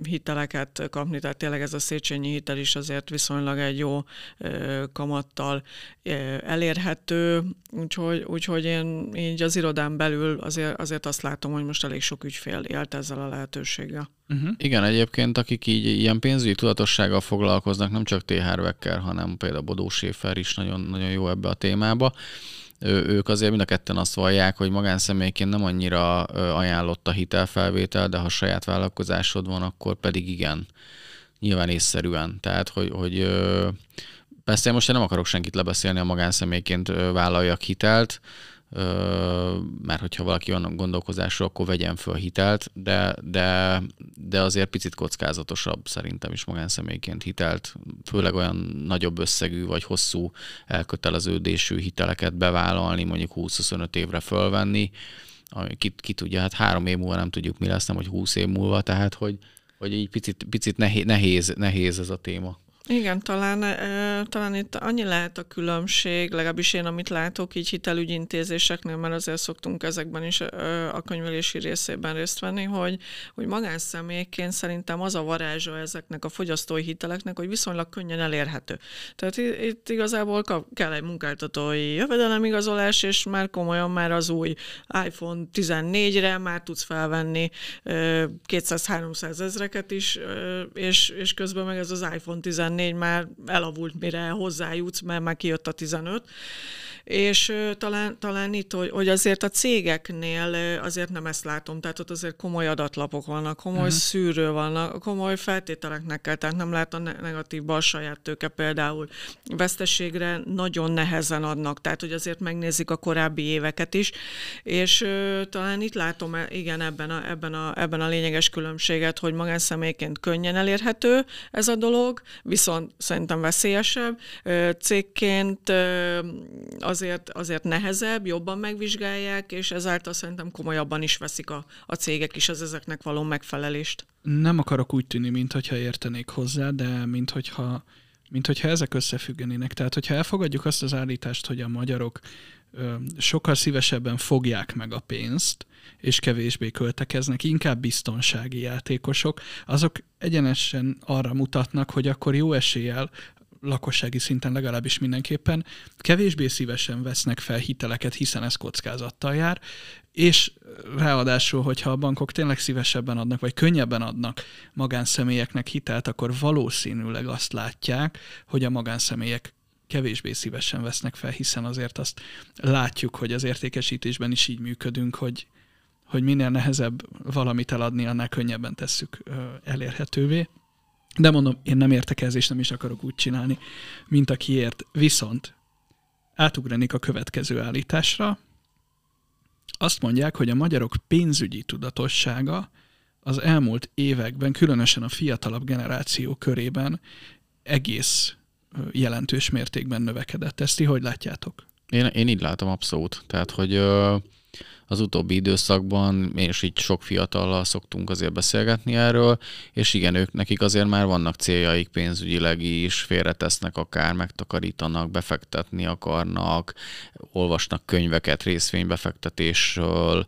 hiteleket kapni, tehát tényleg ez a Széchenyi hitel is azért viszonylag egy jó kamattal elérhető, úgyhogy, úgyhogy én így az irodán belül azért, azért azt látom, hogy most elég sok ügyfél élt ezzel a lehetőséggel. Uh-huh. Igen, egyébként akik így ilyen pénzügyi tudatossággal foglalkoznak, nem csak T. Harv Eker, hanem például Bodó Schäfer is nagyon, nagyon jó ebbe a témába. Ő, ők azért mind a ketten azt vallják, hogy magánszemélyként nem annyira ajánlott a hitelfelvétel, de ha saját vállalkozásod van, akkor pedig igen. Nyilván észszerűen. Tehát, hogy, hogy persze most én nem akarok senkit lebeszélni, a magánszemélyként vállaljak hitelt, mert hogyha valaki olyan gondolkozásról, akkor vegyen föl hitelt, de, de, de azért picit kockázatosabb szerintem is magánszemélyként hitelt, főleg olyan nagyobb összegű vagy hosszú elköteleződésű hiteleket bevállalni, mondjuk húsz-huszonöt évre fölvenni, ami ki, ki tudja, hát három év múlva nem tudjuk mi lesz, nem, hogy húsz év múlva, tehát hogy, hogy így picit, picit nehéz, nehéz ez a téma. Igen, talán, talán itt annyi lehet a különbség, legalábbis én, amit látok így hitelügyintézéseknél, mert azért szoktunk ezekben is a könyvelési részében részt venni, hogy, hogy magánszemélyként szerintem az a varázsa ezeknek a fogyasztói hiteleknek, hogy viszonylag könnyen elérhető. Tehát itt igazából kap, kell egy munkáltatói jövedelemigazolás, és már komolyan már az új iPhone tizennégyre már tudsz felvenni kétszáz-háromszáz ezreket is, és, és közben meg ez az iPhone tizennégy már elavult, mire hozzájutsz, mert már kijött a tizenöt, és talán, talán itt, hogy, hogy azért a cégeknél azért nem ezt látom, tehát ott azért komoly adatlapok vannak, komoly uh-huh. szűrő vannak, komoly feltételeknek kell, tehát nem lehet a negatív bal saját tőke például veszteségre nagyon nehezen adnak, tehát hogy azért megnézik a korábbi éveket is, és uh, talán itt látom, igen, ebben a, ebben, a, ebben a lényeges különbséget, hogy magánszemélyként könnyen elérhető ez a dolog, viszont szerintem veszélyesebb. Cégként azért, azért nehezebb, jobban megvizsgálják, és ezáltal szerintem komolyabban is veszik a, a cégek is az ezeknek való megfelelést. Nem akarok úgy tűnni, mintha értenék hozzá, de minthogyha, minthogyha ezek összefüggenének. Tehát, hogyha elfogadjuk azt az állítást, hogy a magyarok ö, sokkal szívesebben fogják meg a pénzt, és kevésbé költekeznek, inkább biztonsági játékosok, azok egyenesen arra mutatnak, hogy akkor jó eséllyel lakossági szinten legalábbis mindenképpen kevésbé szívesen vesznek fel hiteleket, hiszen ez kockázattal jár, és ráadásul, hogyha a bankok tényleg szívesebben adnak, vagy könnyebben adnak magánszemélyeknek hitelt, akkor valószínűleg azt látják, hogy a magánszemélyek kevésbé szívesen vesznek fel, hiszen azért azt látjuk, hogy az értékesítésben is így működünk, hogy, hogy minél nehezebb valamit eladni, annál könnyebben tesszük elérhetővé. De mondom, én nem értek ez, és nem is akarok úgy csinálni, mint aki ért. Viszont átugranik a következő állításra. Azt mondják, hogy a magyarok pénzügyi tudatossága az elmúlt években, különösen a fiatalabb generáció körében egész jelentős mértékben növekedett. Ezt ti hogy látjátok? Én, én így látom abszolút. Tehát, hogy az utóbbi időszakban én is így sok fiatallal szoktunk azért beszélgetni erről, és igen, ők, nekik azért már vannak céljaik pénzügyileg is, félretesznek akár, megtakarítanak, befektetni akarnak, olvasnak könyveket részvénybefektetésről,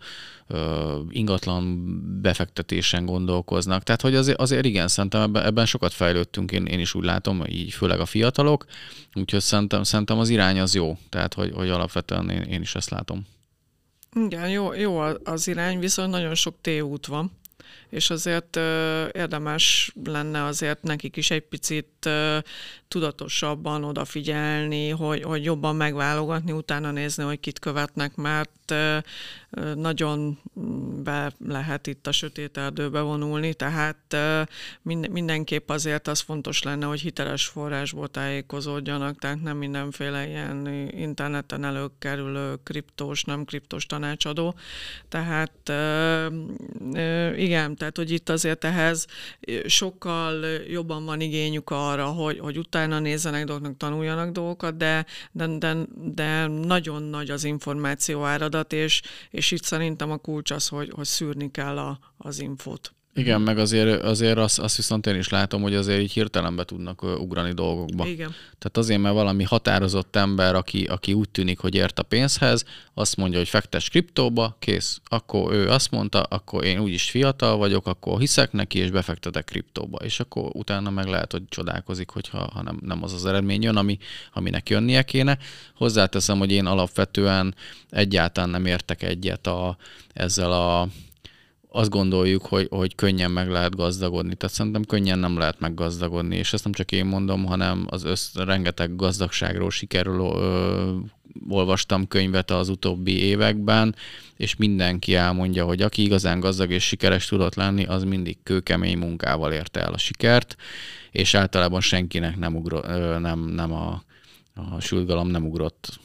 ingatlan befektetésen gondolkoznak. Tehát, hogy azért, azért igen, szerintem ebben, ebben sokat fejlődtünk, én, én is úgy látom, így főleg a fiatalok, úgyhogy szerintem, szerintem az irány az jó. Tehát, hogy, hogy alapvetően én, én is ezt látom. Igen, jó, jó az irány, viszont nagyon sok tévút van, és azért ö, érdemes lenne azért nekik is egy picit ö, tudatosabban odafigyelni, hogy, hogy jobban megválogatni, utána nézni, hogy kit követnek, mert ö, nagyon be lehet itt a sötét erdőbe vonulni, tehát ö, minden, mindenképp azért az fontos lenne, hogy hiteles forrásból tájékozódjanak, tehát nem mindenféle ilyen interneten előkerülő kriptós, nem kriptós tanácsadó, tehát ö, ö, igen, tehát hogy itt azért ehhez sokkal jobban van igényük arra, hogy, hogy utána nézzenek dolgoknak, tanuljanak dolgokat, de, de, de, de nagyon nagy az információ áradat, és, és itt szerintem a kulcs az, hogy, hogy szűrni kell a, az infót. Igen, meg azért, azért azt, azt viszont én is látom, hogy azért így hirtelen be tudnak ugrani dolgokba. Igen. Tehát azért, mert valami határozott ember, aki, aki úgy tűnik, hogy ért a pénzhez, azt mondja, hogy fektess kriptóba, kész. Akkor ő azt mondta, akkor én úgyis fiatal vagyok, akkor hiszek neki, és befektetek kriptóba. És akkor utána meg lehet, hogy csodálkozik, hogyha ha nem, nem az az eredmény jön, ami, aminek jönnie kéne. Hozzáteszem, hogy én alapvetően egyáltalán nem értek egyet a, ezzel a... azt gondoljuk, hogy, hogy könnyen meg lehet gazdagodni. Tehát szerintem könnyen nem lehet meggazdagodni, és ezt nem csak én mondom, hanem az össz, rengeteg gazdagságról sikerül ö, olvastam könyvet az utóbbi években, és mindenki elmondja, hogy aki igazán gazdag és sikeres tudott lenni, az mindig kőkemény munkával érte el a sikert, és általában senkinek nem, ugro, ö, nem, nem a, a sülgalom nem ugrott.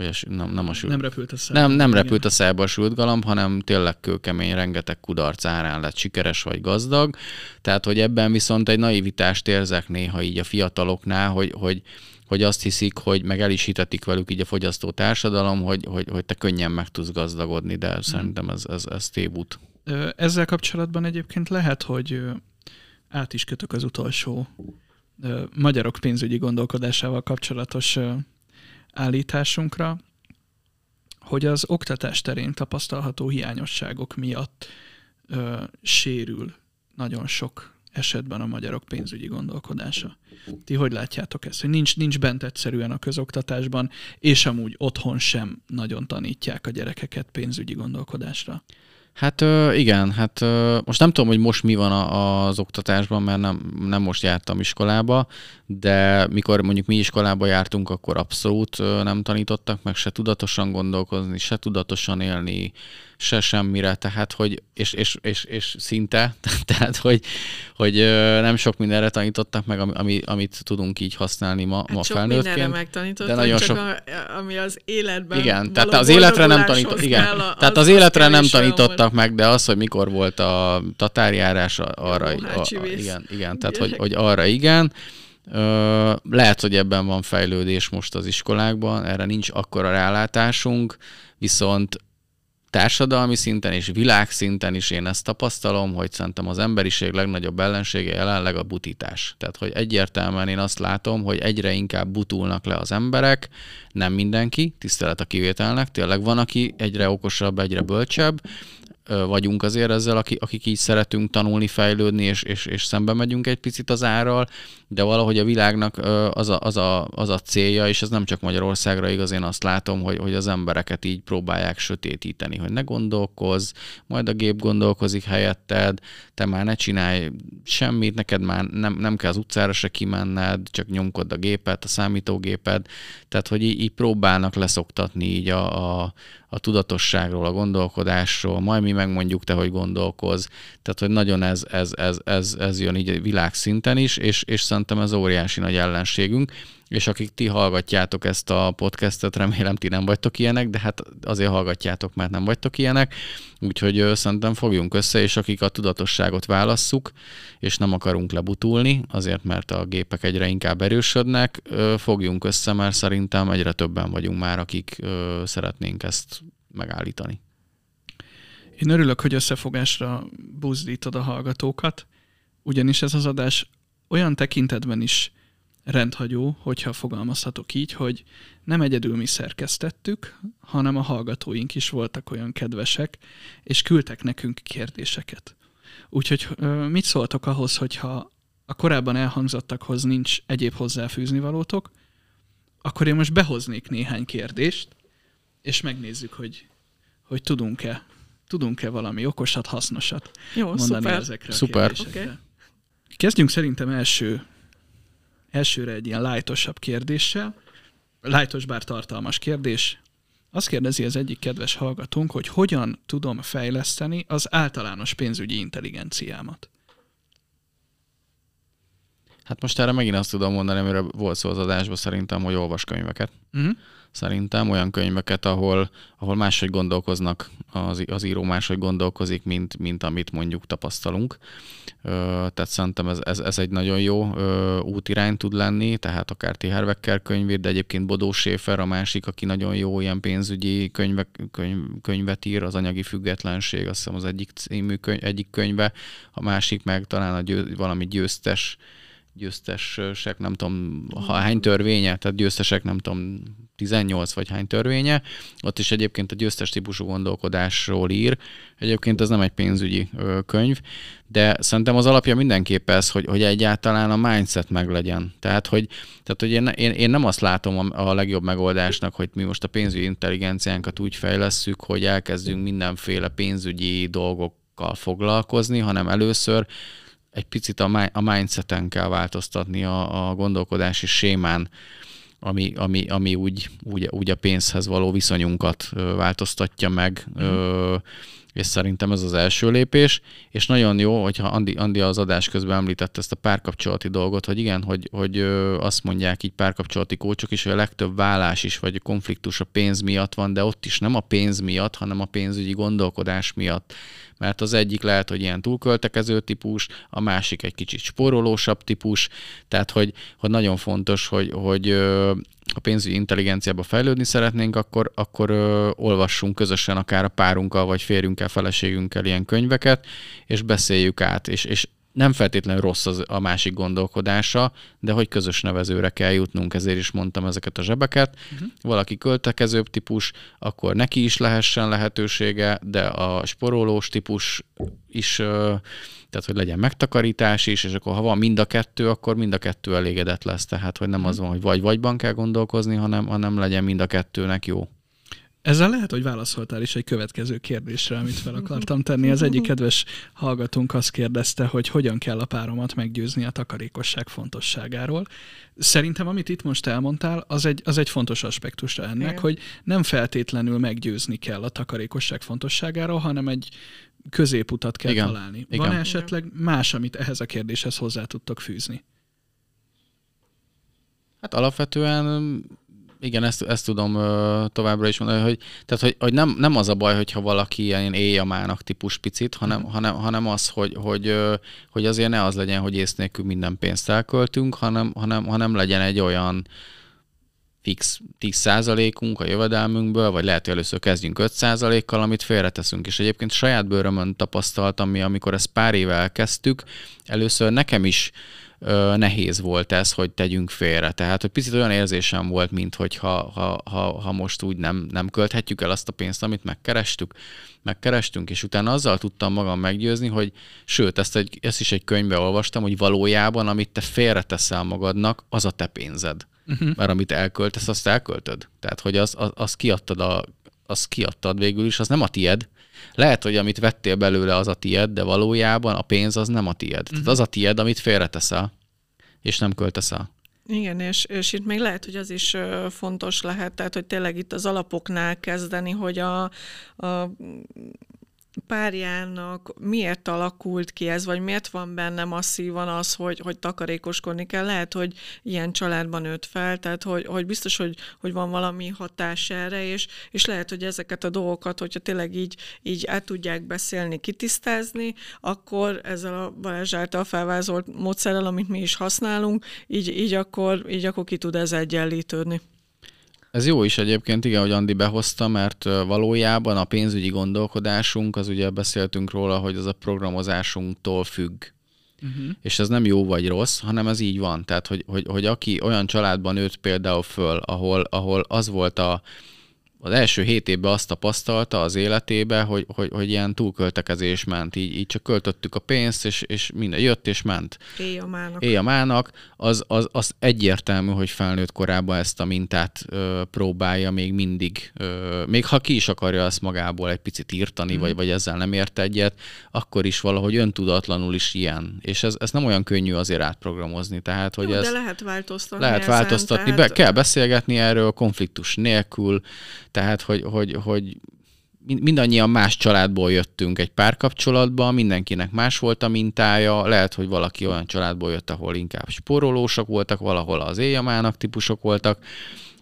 A, nem, nem, a sült, nem repült a szájba. Nem, nem repült a szájba a sültgalamb, hanem tényleg kőkemény, rengeteg kudarc árán lett sikeres vagy gazdag. Tehát, hogy ebben viszont egy naivitást érzek néha így a fiataloknál, hogy, hogy, hogy azt hiszik, hogy meg el is hitetik velük így a fogyasztó társadalom, hogy, hogy, hogy te könnyen meg tudsz gazdagodni, de hmm. szerintem ez, ez, ez tévút. Ezzel kapcsolatban egyébként lehet, hogy át is kötök az utolsó magyarok pénzügyi gondolkodásával kapcsolatos állításunkra, hogy az oktatás terén tapasztalható hiányosságok miatt ö, sérül nagyon sok esetben a magyarok pénzügyi gondolkodása. Ti hogy látjátok ezt? Hogy nincs, nincs bent egyszerűen a közoktatásban, és amúgy otthon sem nagyon tanítják a gyerekeket pénzügyi gondolkodásra. Hát igen, hát most nem tudom, hogy most mi van az oktatásban, mert nem, nem most jártam iskolába, de mikor mondjuk mi iskolába jártunk, akkor abszolút nem tanítottak meg se tudatosan gondolkozni, se tudatosan élni, se semmire, tehát hogy, és, és, és, és szinte, tehát hogy, hogy nem sok mindenre tanítottak meg, ami, amit tudunk így használni ma, hát ma felnőttként. Sok mindenre megtanítottak, de nagyon csak sok... a, ami az életben igen, tehát az életre nem tanított, igen, az tehát az, az életre nem tanítottak meg, de az, hogy mikor volt a tatárjárás, arra a, a, a, igen, igen, tehát hogy, hogy arra igen. Ö, lehet, hogy ebben van fejlődés most az iskolákban, erre nincs akkora rálátásunk, viszont társadalmi szinten és világszinten is én ezt tapasztalom, hogy szerintem az emberiség legnagyobb ellensége jelenleg a butítás. Tehát, hogy egyértelműen én azt látom, hogy egyre inkább butulnak le az emberek, nem mindenki, tisztelet a kivételnek, tényleg van, aki egyre okosabb, egyre bölcsebb, vagyunk azért ezzel, akik így szeretünk tanulni, fejlődni, és, és, és szembe megyünk egy picit az árral, de valahogy a világnak az a, az a, az a célja, és ez nem csak Magyarországra igaz, én azt látom, hogy, hogy az embereket így próbálják sötétíteni, hogy ne gondolkozz, majd a gép gondolkozik helyetted, te már ne csinálj semmit, neked már nem, nem kell az utcára se kimenned, csak nyomkodd a gépet, a számítógéped, tehát hogy így, így próbálnak leszoktatni így a, a a tudatosságról, a gondolkodásról, majd mi megmondjuk te, hogy gondolkozz. Tehát, hogy nagyon ez, ez, ez, ez, ez jön így világszinten is, és, és szerintem ez óriási nagy ellenségünk, és akik ti hallgatjátok ezt a podcastet, remélem ti nem vagytok ilyenek, de hát azért hallgatjátok, mert nem vagytok ilyenek, úgyhogy szerintem fogjunk össze, és akik a tudatosságot válasszuk, és nem akarunk lebutulni, azért mert a gépek egyre inkább erősödnek, fogjunk össze, mert szerintem egyre többen vagyunk már, akik szeretnénk ezt megállítani. Én örülök, hogy összefogásra buzdítod a hallgatókat, ugyanis ez az adás olyan tekintetben is rendhagyó, hogyha fogalmazhatok így, hogy nem egyedül mi szerkesztettük, hanem a hallgatóink is voltak olyan kedvesek, és küldtek nekünk kérdéseket. Úgyhogy mit szóltok ahhoz, hogyha a korábban elhangzottakhoz nincs egyéb hozzáfűzni valótok, akkor én most behoznék néhány kérdést, és megnézzük, hogy, hogy tudunk-e, tudunk-e valami okosat, hasznosat Jó, mondani szuper. ezekre a szuper. kérdésekre. Okay. Kezdjünk szerintem első Elsőre egy ilyen lightosabb kérdéssel, lightos, bár tartalmas kérdés. Azt kérdezi az egyik kedves hallgatónk, hogy hogyan tudom fejleszteni az általános pénzügyi intelligenciámat. Hát most erre megint azt tudom mondani, amire volt szó az adásban szerintem, hogy olvas könyveket. Uh-huh. Szerintem olyan könyveket, ahol, ahol máshogy gondolkoznak, az, az író máshogy gondolkozik, mint, mint amit mondjuk tapasztalunk. Ö, tehát szerintem ez, ez, ez egy nagyon jó ö, útirány tud lenni, tehát akár T. Harv Eker könyvét, de egyébként Bodó Schäfer a másik, aki nagyon jó ilyen pénzügyi könyvek, könyv, könyvet ír, az Anyagi Függetlenség, azt hiszem az egyik című könyv, egyik könyve, a másik meg talán a győ, valami győztes, győztesek, nem tudom, ha hány törvénye, tehát győztesek, nem tudom, tizennyolc vagy hány törvénye. Ott is egyébként a győztes típusú gondolkodásról ír. Egyébként ez nem egy pénzügyi könyv, de szerintem az alapja mindenképp ez, hogy, hogy egyáltalán a mindset meglegyen. Tehát, hogy, tehát, hogy én, én, én nem azt látom a, a legjobb megoldásnak, hogy mi most a pénzügyi intelligenciánkat úgy fejlesszük, hogy elkezdünk mindenféle pénzügyi dolgokkal foglalkozni, hanem először egy picit a mindseten kell változtatni a, a gondolkodási sémán, ami, ami, ami úgy, úgy, úgy a pénzhez való viszonyunkat változtatja meg, mm. Ö, és szerintem ez az első lépés, és nagyon jó, hogyha Andi, Andi az adás közben említette ezt a párkapcsolati dolgot, hogy igen, hogy, hogy azt mondják így párkapcsolati kócsok is, hogy a legtöbb válás is, vagy a konfliktus a pénz miatt van, de ott is nem a pénz miatt, hanem a pénzügyi gondolkodás miatt. Mert az egyik lehet, hogy ilyen túlköltekező típus, a másik egy kicsit spórolósabb típus, tehát hogy, hogy nagyon fontos, hogy, hogy ha pénzügyi intelligenciába fejlődni szeretnénk, akkor, akkor ö, olvassunk közösen akár a párunkkal, vagy férjünkkel, feleségünkkel ilyen könyveket, és beszéljük át, és, és nem feltétlenül rossz az a másik gondolkodása, de hogy közös nevezőre kell jutnunk, ezért is mondtam ezeket a zsebeket. Uh-huh. Valaki költekezőbb típus, akkor neki is lehessen lehetősége, de a sporolós típus is, tehát hogy legyen megtakarítás is, és akkor ha van mind a kettő, akkor mind a kettő elégedett lesz. Tehát, hogy nem az van, hogy vagy-vagyban kell gondolkozni, hanem, hanem legyen mind a kettőnek jó. Ezzel lehet, hogy válaszoltál is egy következő kérdésre, amit fel akartam tenni. Az egyik kedves hallgatónk azt kérdezte, hogy hogyan kell a páromat meggyőzni a takarékosság fontosságáról. Szerintem, amit itt most elmondtál, az egy, az egy fontos aspektusa ennek, igen, hogy nem feltétlenül meggyőzni kell a takarékosság fontosságáról, hanem egy középutat kell, igen, találni. Igen. Van esetleg más, amit ehhez a kérdéshez hozzá tudtok fűzni? Hát alapvetően... Igen, ezt, ezt tudom ö, továbbra is mondani, hogy, tehát, hogy, hogy nem, nem az a baj, hogyha valaki ilyen éjjamának típus picit, hanem, hanem, hanem az, hogy, hogy, ö, hogy azért ne az legyen, hogy ész nélkül minden pénzt elköltünk, hanem, hanem, hanem legyen egy olyan fix tíz százalékunk a jövedelmünkből, vagy lehet, hogy először kezdjünk öt százalékkal, amit félreteszünk. És egyébként saját bőrömön tapasztaltam mi, amikor ezt pár éve elkezdtük, először nekem is ö, nehéz volt ez, hogy tegyünk félre. Tehát, hogy picit olyan érzésem volt, mint hogy ha, ha, ha, ha most úgy nem, nem költhetjük el azt a pénzt, amit megkerestük, megkerestünk, és utána azzal tudtam magam meggyőzni, hogy sőt, ezt, egy, ezt is egy könyvbe olvastam, hogy valójában, amit te félreteszel magadnak, az a te pénzed. Uh-huh. Mert amit elköltesz, azt elköltöd. Tehát, hogy az, az, az kiadtad a, az kiadtad végül is, az nem a tied. Lehet, hogy amit vettél belőle, az a tied, de valójában a pénz az nem a tied. Uh-huh. Tehát az a tied, amit félreteszel, és nem költesz el. Igen, és, és itt még lehet, hogy az is fontos lehet, tehát, hogy tényleg itt az alapoknál kezdeni, hogy a, a párjának miért alakult ki ez, vagy miért van benne masszívan az, hogy, hogy takarékoskodni kell. Lehet, hogy ilyen családban nőtt fel, tehát hogy, hogy biztos, hogy, hogy van valami hatás erre, és, és lehet, hogy ezeket a dolgokat, hogyha tényleg így, így át tudják beszélni, kitisztázni, akkor ezzel a Balázs által felvázolt módszerrel, amit mi is használunk, így, így, akkor, így akkor ki tud ez egyenlítődni. Ez jó is egyébként, igen, hogy Andi behozta, mert valójában a pénzügyi gondolkodásunk, az ugye beszéltünk róla, hogy az a programozásunktól függ. Uh-huh. És ez nem jó vagy rossz, hanem ez így van. Tehát, hogy, hogy, hogy aki olyan családban nőtt például föl, ahol, ahol az volt a, az első hét évben azt tapasztalta az életébe, hogy, hogy, hogy ilyen túlköltekezés ment, így, így csak költöttük a pénzt, és, és minden jött és ment. Éj a mának. Éj a mának. Az, az, az egyértelmű, hogy felnőtt korában ezt a mintát ö, próbálja még mindig. Ö, még ha ki is akarja ezt magából egy picit írtani, mm. vagy, vagy ezzel nem ért egyet, akkor is valahogy öntudatlanul is ilyen. És ez, ez nem olyan könnyű azért átprogramozni. Tehát, hogy jó, ez de lehet változtatni. Lehet ezen, változtatni. Tehát... Be, kell beszélgetni erről, konfliktus nélkül. Tehát, hogy, hogy, hogy mindannyian más családból jöttünk egy párkapcsolatba, mindenkinek más volt a mintája, lehet, hogy valaki olyan családból jött, ahol inkább spórolósok voltak, valahol az éjjamának típusok voltak,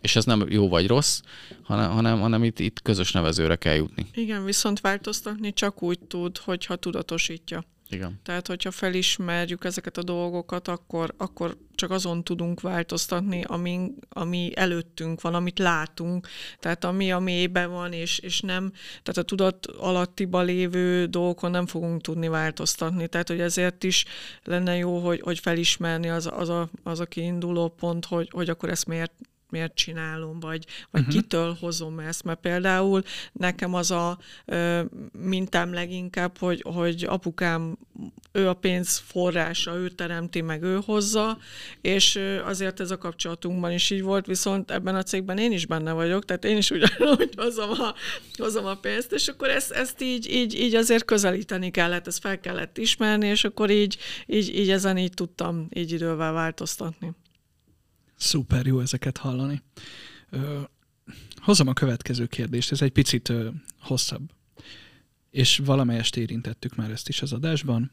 és ez nem jó vagy rossz, hanem, hanem, hanem itt, itt közös nevezőre kell jutni. Igen, viszont változtatni csak úgy tud, hogyha tudatosítja. Igen. Tehát, hogyha felismerjük ezeket a dolgokat, akkor, akkor csak azon tudunk változtatni, ami, ami előttünk van, amit látunk. Tehát ami a mélyben van, és, és nem, tehát a tudat alattiba lévő dolgokon nem fogunk tudni változtatni. Tehát, hogy ezért is lenne jó, hogy, hogy felismerni az, az, a, az a kiinduló pont, hogy, hogy akkor ezt miért miért csinálom, vagy, vagy uh-huh. kitől hozom ezt. Mert például nekem az a ö, mintám leginkább, hogy, hogy apukám, ő a pénz forrása, ő teremti, meg ő hozza, és azért ez a kapcsolatunkban is így volt, viszont ebben a cégben én is benne vagyok, tehát én is ugyanúgy hozom a, hozom a pénzt, és akkor ezt, ezt így, így, így azért közelíteni kellett, ezt fel kellett ismerni, és akkor így, így, így ezen így tudtam így idővel változtatni. Szuper jó ezeket hallani. Ö, hozom a következő kérdést, ez egy picit ö, hosszabb, és valamelyest érintettük már ezt is az adásban.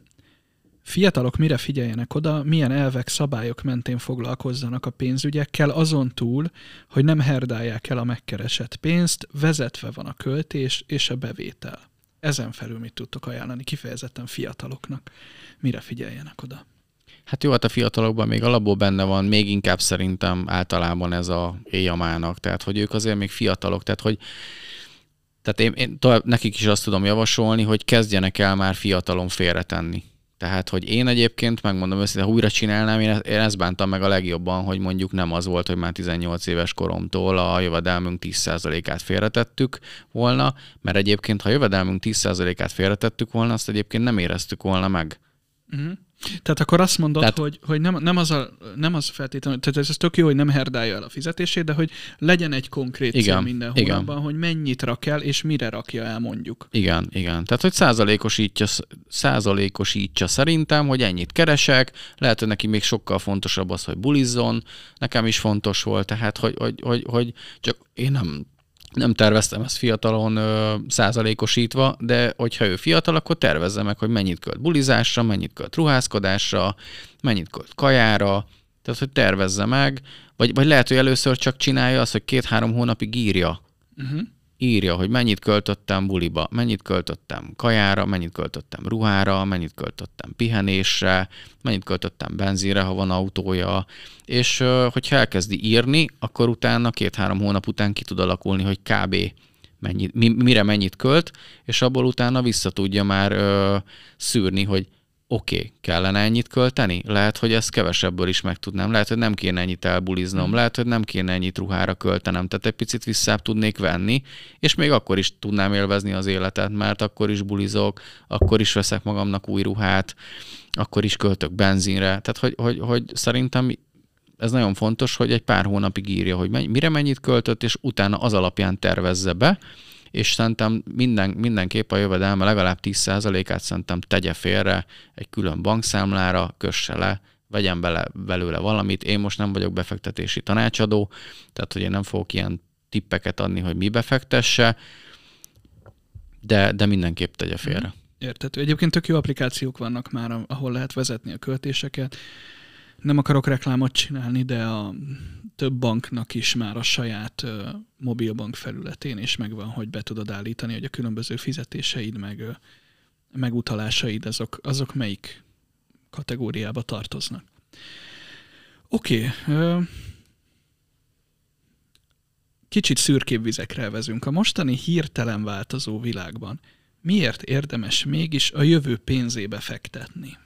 Fiatalok mire figyeljenek oda, milyen elvek, szabályok mentén foglalkozzanak a pénzügyekkel, azon túl, hogy nem herdálják el a megkeresett pénzt, vezetve van a költés és a bevétel. Ezen felül mit tudtok ajánlani kifejezetten fiataloknak, mire figyeljenek oda? Hát jó, hát a fiatalokban még alapból benne van, még inkább szerintem általában ez a éjjamának, tehát hogy ők azért még fiatalok, tehát hogy tehát én, én tovább nekik is azt tudom javasolni, hogy kezdjenek el már fiatalon félretenni. Tehát, hogy én egyébként, megmondom őszintén, ha újra csinálnám, én ezt bántam meg a legjobban, hogy mondjuk nem az volt, hogy már tizennyolc éves koromtól a jövedelmünk tíz százalékát félretettük volna, mert egyébként, ha a jövedelmünk tíz százalékát félretettük volna, azt egyébként nem éreztük volna meg. Uh-huh. Tehát akkor azt mondod, tehát... hogy, hogy nem, nem, az a, nem az feltétlenül, tehát ez, ez tök jó, hogy nem herdálja el a fizetését, de hogy legyen egy konkrét cél minden hónapban, hogy mennyit rak el, és mire rakja el mondjuk. Igen, igen. Tehát, hogy százalékosítja, százalékosítja szerintem, hogy ennyit keresek, lehet, hogy neki még sokkal fontosabb az, hogy bulizzon, nekem is fontos volt, tehát, hogy, hogy, hogy, hogy csak én nem... Nem terveztem ezt fiatalon ö, százalékosítva, de hogyha ő fiatal, akkor tervezze meg, hogy mennyit költ bulizásra, mennyit költ ruházkodásra, mennyit költ kajára, tehát hogy tervezze meg, vagy, vagy lehet, hogy először csak csinálja azt, hogy két-három hónapig írja. Uh-huh. Írja, hogy mennyit költöttem buliba, mennyit költöttem kajára, mennyit költöttem ruhára, mennyit költöttem pihenésre, mennyit költöttem benzinre, ha van autója. És hogyha elkezdi írni, akkor utána két-három hónap után ki tud alakulni, hogy kb. Mennyit, mire mennyit költ, és abból utána vissza tudja már ö, szűrni, hogy oké, okay, kellene ennyit költeni? Lehet, hogy ezt kevesebből is megtudnám. Lehet, hogy nem kéne ennyit elbuliznom. Lehet, hogy nem kéne ennyit ruhára költenem. Tehát egy picit visszább tudnék venni, és még akkor is tudnám élvezni az életet, mert akkor is bulizok, akkor is veszek magamnak új ruhát, akkor is költök benzinre. Tehát, hogy, hogy, hogy szerintem ez nagyon fontos, hogy egy pár hónapig írja, hogy mire mennyit költött, és utána az alapján tervezze be, és szerintem minden, mindenképp a jövedelme legalább tíz százalékát szerintem tegye félre egy külön bankszámlára, kösse le, vegyen bele, belőle valamit. Én most nem vagyok befektetési tanácsadó, tehát hogy én nem fogok ilyen tippeket adni, hogy mi befektesse, de, de mindenképp tegye félre. Érthető. Egyébként tök jó applikációk vannak már, ahol lehet vezetni a költéseket. Nem akarok reklámot csinálni, de a több banknak is már a saját ö, mobilbank felületén is megvan, hogy be tudod állítani, hogy a különböző fizetéseid, meg ö, megutalásaid, azok, azok melyik kategóriába tartoznak. Oké. Okay, kicsit szürkébb vizekre elvezünk. A mostani hirtelen változó világban miért érdemes mégis a jövő pénzébe fektetni?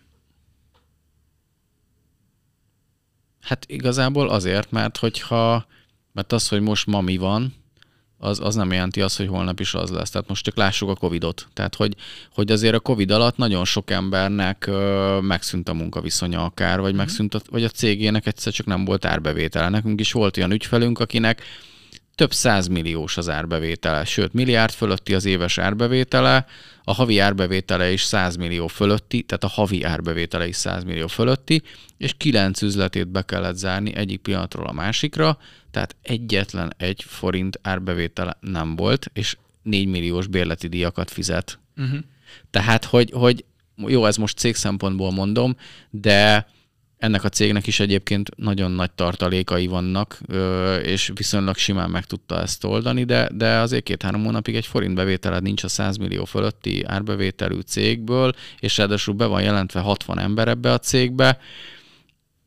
Hát igazából azért, mert hogyha, mert az, hogy most ma mi van, az, az nem jelenti azt, hogy holnap is az lesz. Tehát most csak lássuk a Covidot. Tehát, hogy, hogy azért a Covid alatt nagyon sok embernek ö, megszűnt a munkaviszonya akár, vagy, megszűnt a, vagy a cégének egyszer csak nem volt árbevétele. Nekünk is volt olyan ügyfelünk, akinek több százmilliós az árbevétele, sőt, milliárd fölötti az éves árbevétele, a havi árbevétele is száz millió fölötti, tehát a havi árbevétele is száz millió fölötti, és kilenc üzletét be kellett zárni egyik pillanatról a másikra, tehát egyetlen egy forint árbevétele nem volt, és négy milliós bérleti díjakat fizet. Uh-huh. Tehát, hogy, hogy jó, ez most cég szempontból mondom, de ennek a cégnek is egyébként nagyon nagy tartalékai vannak, és viszonylag simán meg tudta ezt oldani, de, de azért két-három hónapig egy forint bevételed nincs a száz millió fölötti árbevételű cégből, és ráadásul be van jelentve hatvan ember ebbe a cégbe,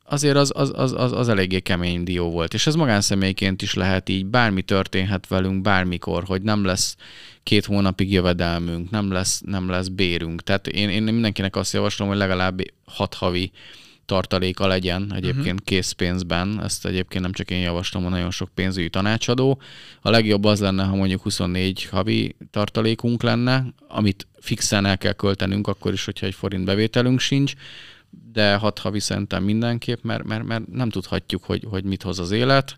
azért az, az, az, az, az eléggé kemény dió volt. És ez magánszemélyként is lehet így, bármi történhet velünk bármikor, hogy nem lesz két hónapig jövedelmünk, nem lesz, nem lesz bérünk. Tehát én, én mindenkinek azt javaslom, hogy legalább hat havi tartaléka legyen egyébként uh-huh. készpénzben, ezt egyébként nem csak én javaslom, hanem nagyon sok pénzügyi tanácsadó. A legjobb az lenne, ha mondjuk huszonnégy havi tartalékunk lenne, amit fixen el kell költenünk, akkor is, hogyha egy forint bevételünk sincs, de hat havi szerintem mindenképp, mert, mert, mert nem tudhatjuk, hogy, hogy mit hoz az élet,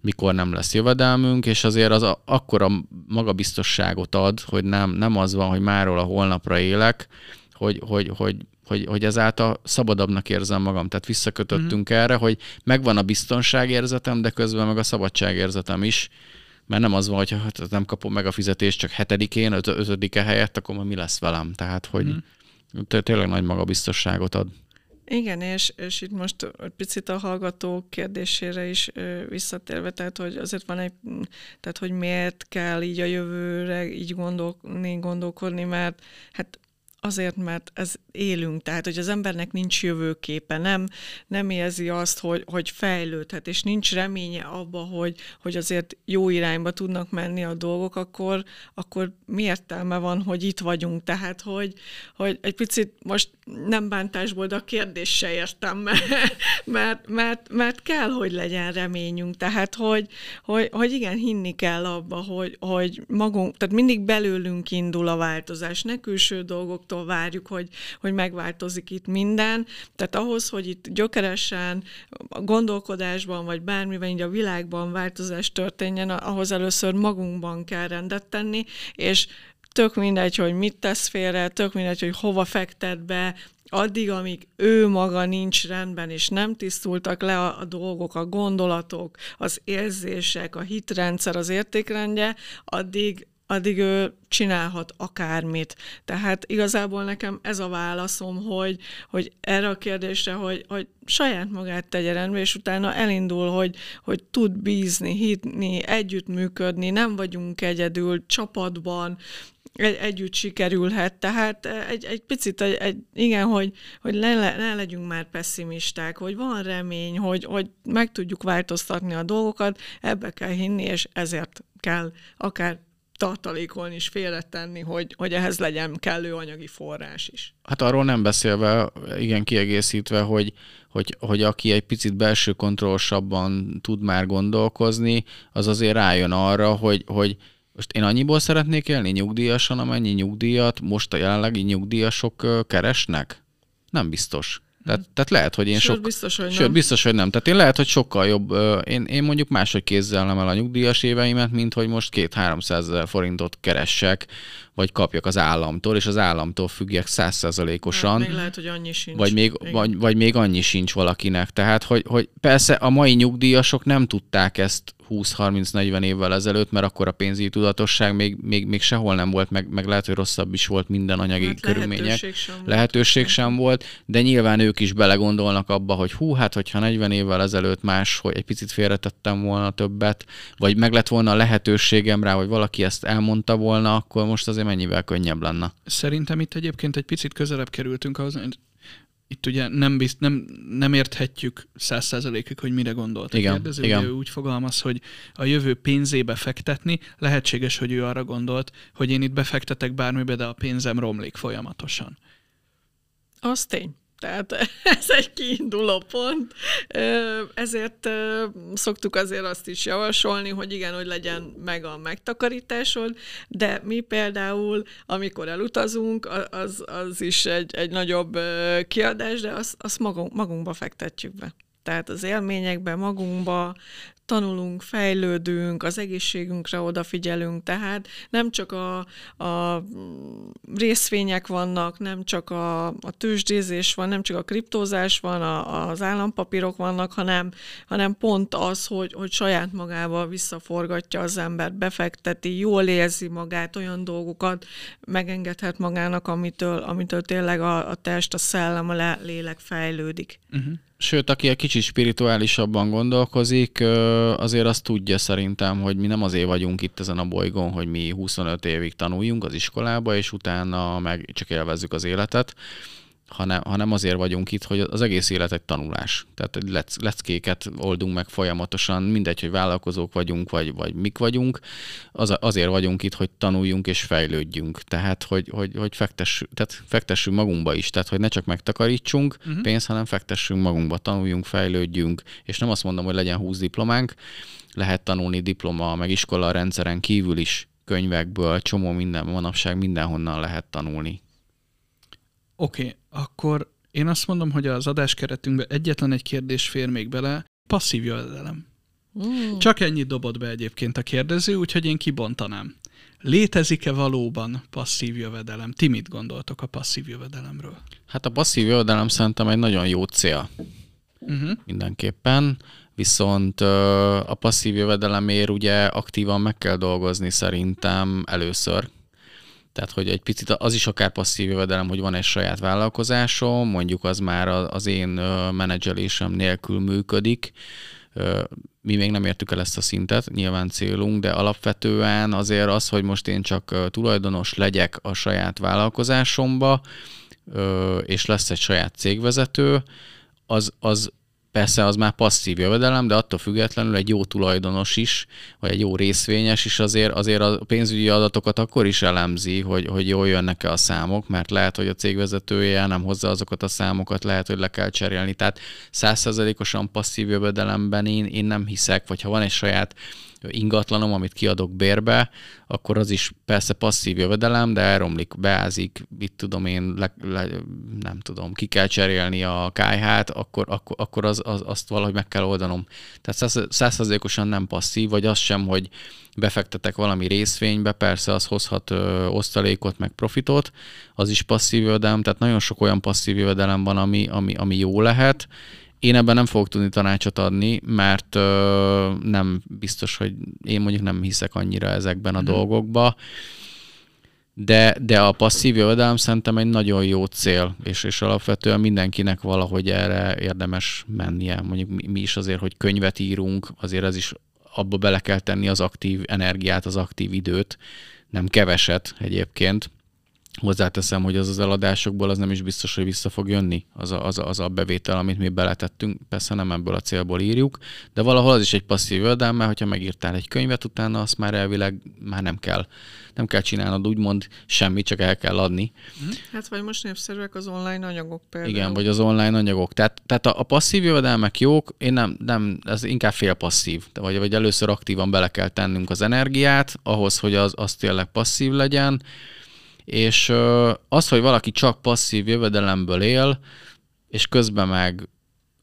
mikor nem lesz jövedelmünk, és azért az a, akkora magabiztosságot ad, hogy nem, nem az van, hogy máról a holnapra élek, hogy, hogy, hogy Hogy, hogy ezáltal szabadabbnak érzem magam. Tehát visszakötöttünk mm-hmm. erre, hogy megvan a biztonságérzetem, de közben meg a szabadságérzetem is. Mert nem az van, hogy ha nem kapom meg a fizetést csak hetedikén, öt- ötödike helyett, akkor mi lesz velem? Tehát, hogy mm. tényleg nagy magabiztosságot ad. Igen, és, és itt most picit a hallgató kérdésére is ö, visszatérve, tehát hogy azért van egy, tehát hogy miért kell így a jövőre így gondolni, gondolkodni, mert hát azért, mert ez élünk, tehát hogy az embernek nincs jövőképe, nem, nem érzi azt, hogy, hogy fejlődhet, és nincs reménye abba, hogy, hogy azért jó irányba tudnak menni a dolgok, akkor, akkor mi értelme van, hogy itt vagyunk, tehát hogy, hogy egy picit most nem bántásból, de a kérdést se értem, mert, mert, mert, mert kell, hogy legyen reményünk, tehát hogy, hogy, hogy igen, hinni kell abba, hogy, hogy magunk, tehát mindig belőlünk indul a változás, ne külső dolgok várjuk, hogy, hogy megváltozik itt minden. Tehát ahhoz, hogy itt gyökeresen a gondolkodásban, vagy bármiben így a világban változás történjen, ahhoz először magunkban kell rendet tenni, és tök mindegy, hogy mit tesz félre, tök mindegy, hogy hova fektet be, addig, amíg ő maga nincs rendben, és nem tisztultak le a dolgok, a gondolatok, az érzések, a hitrendszer, az értékrendje, addig addig ő csinálhat akármit. Tehát igazából nekem ez a válaszom, hogy, hogy erre a kérdésre, hogy, hogy saját magát tegye rendbe, és utána elindul, hogy, hogy tud bízni, hitni, együttműködni, nem vagyunk egyedül, csapatban, egy, együtt sikerülhet. Tehát egy, egy picit, egy, egy, igen, hogy, hogy ne, ne legyünk már pessimisták, hogy van remény, hogy, hogy meg tudjuk változtatni a dolgokat, ebbe kell hinni, és ezért kell akár tartalékolni és félretenni, hogy, hogy ehhez legyen kellő anyagi forrás is. Hát arról nem beszélve, igen, kiegészítve, hogy, hogy, hogy aki egy picit belső kontrollosabban tud már gondolkozni, az azért rájön arra, hogy, hogy most én annyiból szeretnék élni nyugdíjasan, amennyi nyugdíjat most a jelenlegi nyugdíjasok keresnek? Nem biztos. Tehát, tehát lehet, hogy én sőt, sok... biztos, hogy sőt, nem. biztos, hogy nem. Tehát én lehet, hogy sokkal jobb... Én, én mondjuk máshogy kézzelem el a nyugdíjas éveimet, mint hogy most kétszáz-háromszázezer forintot keressek, vagy kapjak az államtól, és az államtól függjek száz százalékosan. Hát, még lehet, hogy annyi sincs. Vagy még, vagy, vagy még annyi sincs valakinek. Tehát, hogy, hogy persze a mai nyugdíjasok nem tudták ezt húsz-harminc-negyven évvel ezelőtt, mert akkor a pénzügyi tudatosság még, még, még sehol nem volt, meg, meg lehet, hogy rosszabb is volt minden anyagi hát körülmények. Lehetőség sem, lehetőség sem volt, de nyilván ők is belegondolnak abba, hogy hú, hát hogyha negyven évvel ezelőtt más, hogy egy picit félretettem volna többet, vagy meg lett volna a lehetőségem rá, hogy valaki ezt elmondta volna, akkor most azért mennyivel könnyebb lenne. Szerintem itt egyébként egy picit közelebb kerültünk ahhoz, itt ugye nem, bizt, nem, nem érthetjük száz százalékig, hogy mire gondolt. Igen, de igen. Ő úgy fogalmaz, hogy a jövő pénzébe fektetni, lehetséges, hogy ő arra gondolt, hogy én itt befektetek bármibe, de a pénzem romlik folyamatosan. Az tény. Tehát ez egy kiinduló pont. Ezért szoktuk azért azt is javasolni, hogy igen, hogy legyen meg a megtakarításod, de mi például, amikor elutazunk, az, az is egy, egy nagyobb kiadás, de azt, azt magunk, magunkba fektetjük be. Tehát az élményekbe, magunkba tanulunk, fejlődünk, az egészségünkre odafigyelünk, tehát nem csak a, a részvények vannak, nem csak a, a tőzsdézés van, nem csak a kriptózás van, a, az állampapírok vannak, hanem, hanem pont az, hogy, hogy saját magával visszaforgatja az embert, befekteti, jól érzi magát, olyan dolgokat megengedhet magának, amitől, amitől tényleg a, a test, a szellem, a lélek fejlődik. Uh-huh. Sőt, aki egy kicsit spirituálisabban gondolkozik, azért azt tudja szerintem, hogy mi nem azért vagyunk itt ezen a bolygón, hogy mi huszonöt évig tanuljunk az iskolába, és utána meg csak élvezzük az életet, hanem, hanem azért vagyunk itt, hogy az egész élet egy tanulás. Tehát lec- leckéket oldunk meg folyamatosan, mindegy, hogy vállalkozók vagyunk, vagy, vagy mik vagyunk, az, azért vagyunk itt, hogy tanuljunk és fejlődjünk. Tehát, hogy, hogy, hogy fektessünk, tehát fektessünk magunkba is, tehát, hogy ne csak megtakarítsunk uh-huh. pénzt, hanem fektessünk magunkba, tanuljunk, fejlődjünk, és nem azt mondom, hogy legyen húsz diplománk, lehet tanulni diploma, meg iskola rendszeren kívül is, könyvekből, csomó minden, manapság mindenhonnan lehet tanulni. Oké, okay, akkor én azt mondom, hogy az adáskeretünkbe egyetlen egy kérdés fér még bele, passzív jövedelem. Mm. Csak ennyit dobott be egyébként a kérdező, úgyhogy én kibontanám. Létezik-e valóban passzív jövedelem? Ti mit gondoltok a passzív jövedelemről? Hát a passzív jövedelem szerintem egy nagyon jó cél. Uh-huh. Mindenképpen. Viszont a passzív jövedelemért ugye aktívan meg kell dolgozni szerintem először. Tehát, hogy egy picit az is akár passzív jövedelem, hogy van egy saját vállalkozásom, mondjuk az már az én menedzselésem nélkül működik. Mi még nem értük el ezt a szintet, nyilván célunk, de alapvetően azért az, hogy most én csak tulajdonos legyek a saját vállalkozásomba, és lesz egy saját cégvezető, az, az persze az már passzív jövedelem, de attól függetlenül egy jó tulajdonos is, vagy egy jó részvényes is azért, azért a pénzügyi adatokat akkor is elemzi, hogy, hogy jól jönnek-e a számok, mert lehet, hogy a cégvezetője nem hozza azokat a számokat, lehet, hogy le kell cserélni. Tehát száz százalékosan passzív jövedelemben én, én nem hiszek, vagy ha van egy saját ingatlanom, amit kiadok bérbe, akkor az is persze passzív jövedelem, de elromlik, beázik, itt tudom én, le, le, nem tudom, ki kell cserélni a kályhát, akkor, akkor, akkor az, az, azt valahogy meg kell oldanom. Tehát száz százalékosan nem passzív, vagy az sem, hogy befektetek valami részvénybe, persze az hozhat ö, osztalékot, meg profitot, az is passzív jövedelem, tehát nagyon sok olyan passzív jövedelem van, ami, ami, ami jó lehet. Én ebben nem fogok tudni tanácsot adni, mert ö, nem biztos, hogy én mondjuk nem hiszek annyira ezekben a mm. dolgokba, de, de a passzív jövedelem szerintem egy nagyon jó cél, és, és alapvetően mindenkinek valahogy erre érdemes mennie. Mondjuk mi, mi is azért, hogy könyvet írunk, azért ez is abba bele kell tenni az aktív energiát, az aktív időt, nem keveset egyébként, Hozzáteszem, hogy az az eladásokból az nem is biztos, hogy vissza fog jönni az a, az a, az a bevétel, amit mi beletettünk. Persze nem ebből a célból írjuk, de valahol az is egy passzív jövedelem, mert hogyha megírtál egy könyvet, utána azt már elvileg már nem kell, nem kell csinálnod úgymond semmit, csak el kell adni. Hát vagy most népszerűek az online anyagok például. Igen, vagy az online anyagok. Tehát, tehát a, a passzív jövedelmek jók, én nem, nem ez inkább fél passzív. Vagy, vagy először aktívan bele kell tennünk az energiát, ahhoz, hogy az, az tényleg passzív legyen. És az, hogy valaki csak passzív jövedelemből él, és közben meg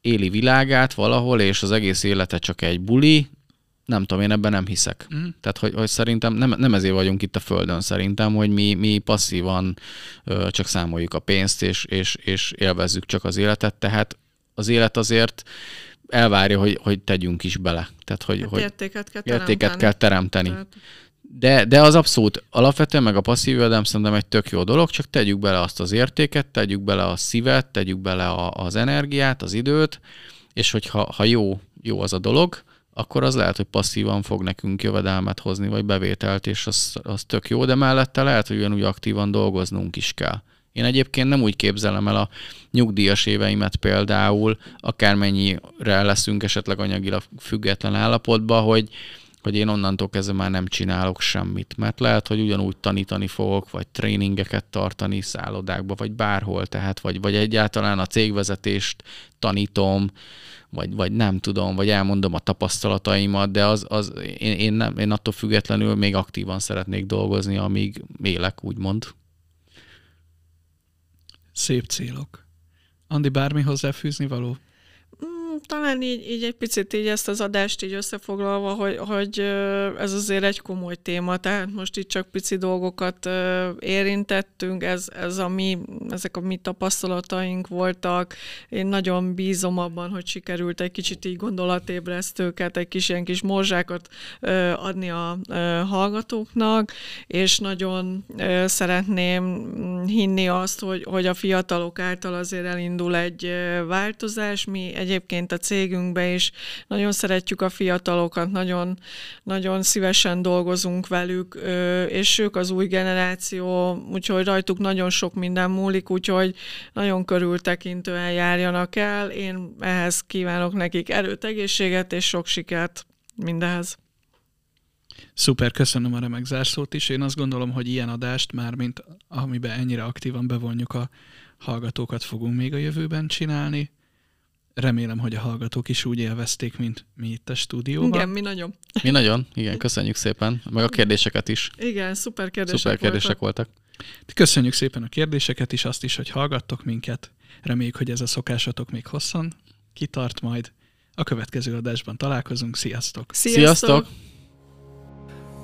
éli világát valahol, és az egész élete csak egy buli, nem tudom, én ebben nem hiszek. Mm. Tehát, hogy, hogy szerintem nem, nem ezért vagyunk itt a Földön, szerintem, hogy mi, mi passzívan csak számoljuk a pénzt, és, és, és élvezzük csak az életet. Tehát az élet azért elvárja, hogy, hogy tegyünk is bele. Tehát, hogy, hát hogy értéket kell teremteni. Értéket kell teremteni. Tehát... De, de az abszolút alapvetően, meg a passzív jövedelem szerintem egy tök jó dolog, csak tegyük bele azt az értéket, tegyük bele a szívet, tegyük bele a, az energiát, az időt, és hogyha ha jó, jó az a dolog, akkor az lehet, hogy passzívan fog nekünk jövedelmet hozni, vagy bevételt, és az, az tök jó, de mellette lehet, hogy ugyanúgy aktívan dolgoznunk is kell. Én egyébként nem úgy képzelem el a nyugdíjas éveimet például, akármennyire leszünk esetleg anyagilag független állapotban, hogy hogy én onnantól kezdve már nem csinálok semmit, mert lehet, hogy ugyanúgy tanítani fogok, vagy tréningeket tartani szállodákba, vagy bárhol, tehát, vagy, vagy egyáltalán a cégvezetést tanítom, vagy, vagy nem tudom, vagy elmondom a tapasztalataimat, de az, az én, én, nem, én attól függetlenül még aktívan szeretnék dolgozni, amíg élek, úgymond. Szép célok. Andi, bármi hozzáfűzni való? Talán így, így egy picit így ezt az adást így összefoglalva, hogy, hogy ez azért egy komoly téma, tehát most itt csak pici dolgokat érintettünk, ez, ez a mi, ezek a mi tapasztalataink voltak. Én nagyon bízom abban, hogy sikerült egy kicsit így gondolatébresztőket, egy kis ilyen kis morzsákat adni a hallgatóknak, és nagyon szeretném hinni azt, hogy, hogy a fiatalok által azért elindul egy változás, mi egyébként a cégünkbe is. Nagyon szeretjük a fiatalokat, nagyon, nagyon szívesen dolgozunk velük, és ők az új generáció, úgyhogy rajtuk nagyon sok minden múlik, úgyhogy nagyon körültekintően járjanak el. Én ehhez kívánok nekik erőt, egészséget és sok sikert mindehez. Szuper, köszönöm a remek zárszót is. Én azt gondolom, hogy ilyen adást már, mint amiben ennyire aktívan bevonjuk a hallgatókat, fogunk még a jövőben csinálni. Remélem, hogy a hallgatók is úgy élvezték, mint mi itt a stúdióban. Igen, mi nagyon. Mi nagyon, igen, köszönjük szépen. Meg a kérdéseket is. Igen, szuper kérdések, szuper kérdések voltak. voltak. Köszönjük szépen a kérdéseket is, azt is, hogy hallgattok minket. Reméljük, hogy ez a szokásatok még hosszan kitart majd. A következő adásban találkozunk. Sziasztok! Sziasztok!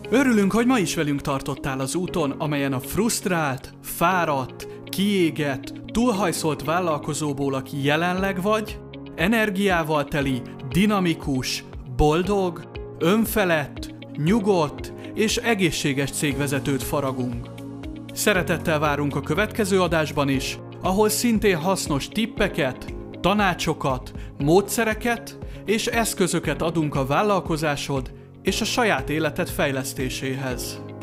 Sziasztok! Örülünk, hogy ma is velünk tartottál az úton, amelyen a frusztrált, fáradt, kiégett, túlhajszolt vállalkozóból, aki jelenleg vagy, energiával teli, dinamikus, boldog, önfelett, nyugodt és egészséges cégvezetőt faragunk. Szeretettel várunk a következő adásban is, ahol szintén hasznos tippeket, tanácsokat, módszereket és eszközöket adunk a vállalkozásod és a saját életed fejlesztéséhez.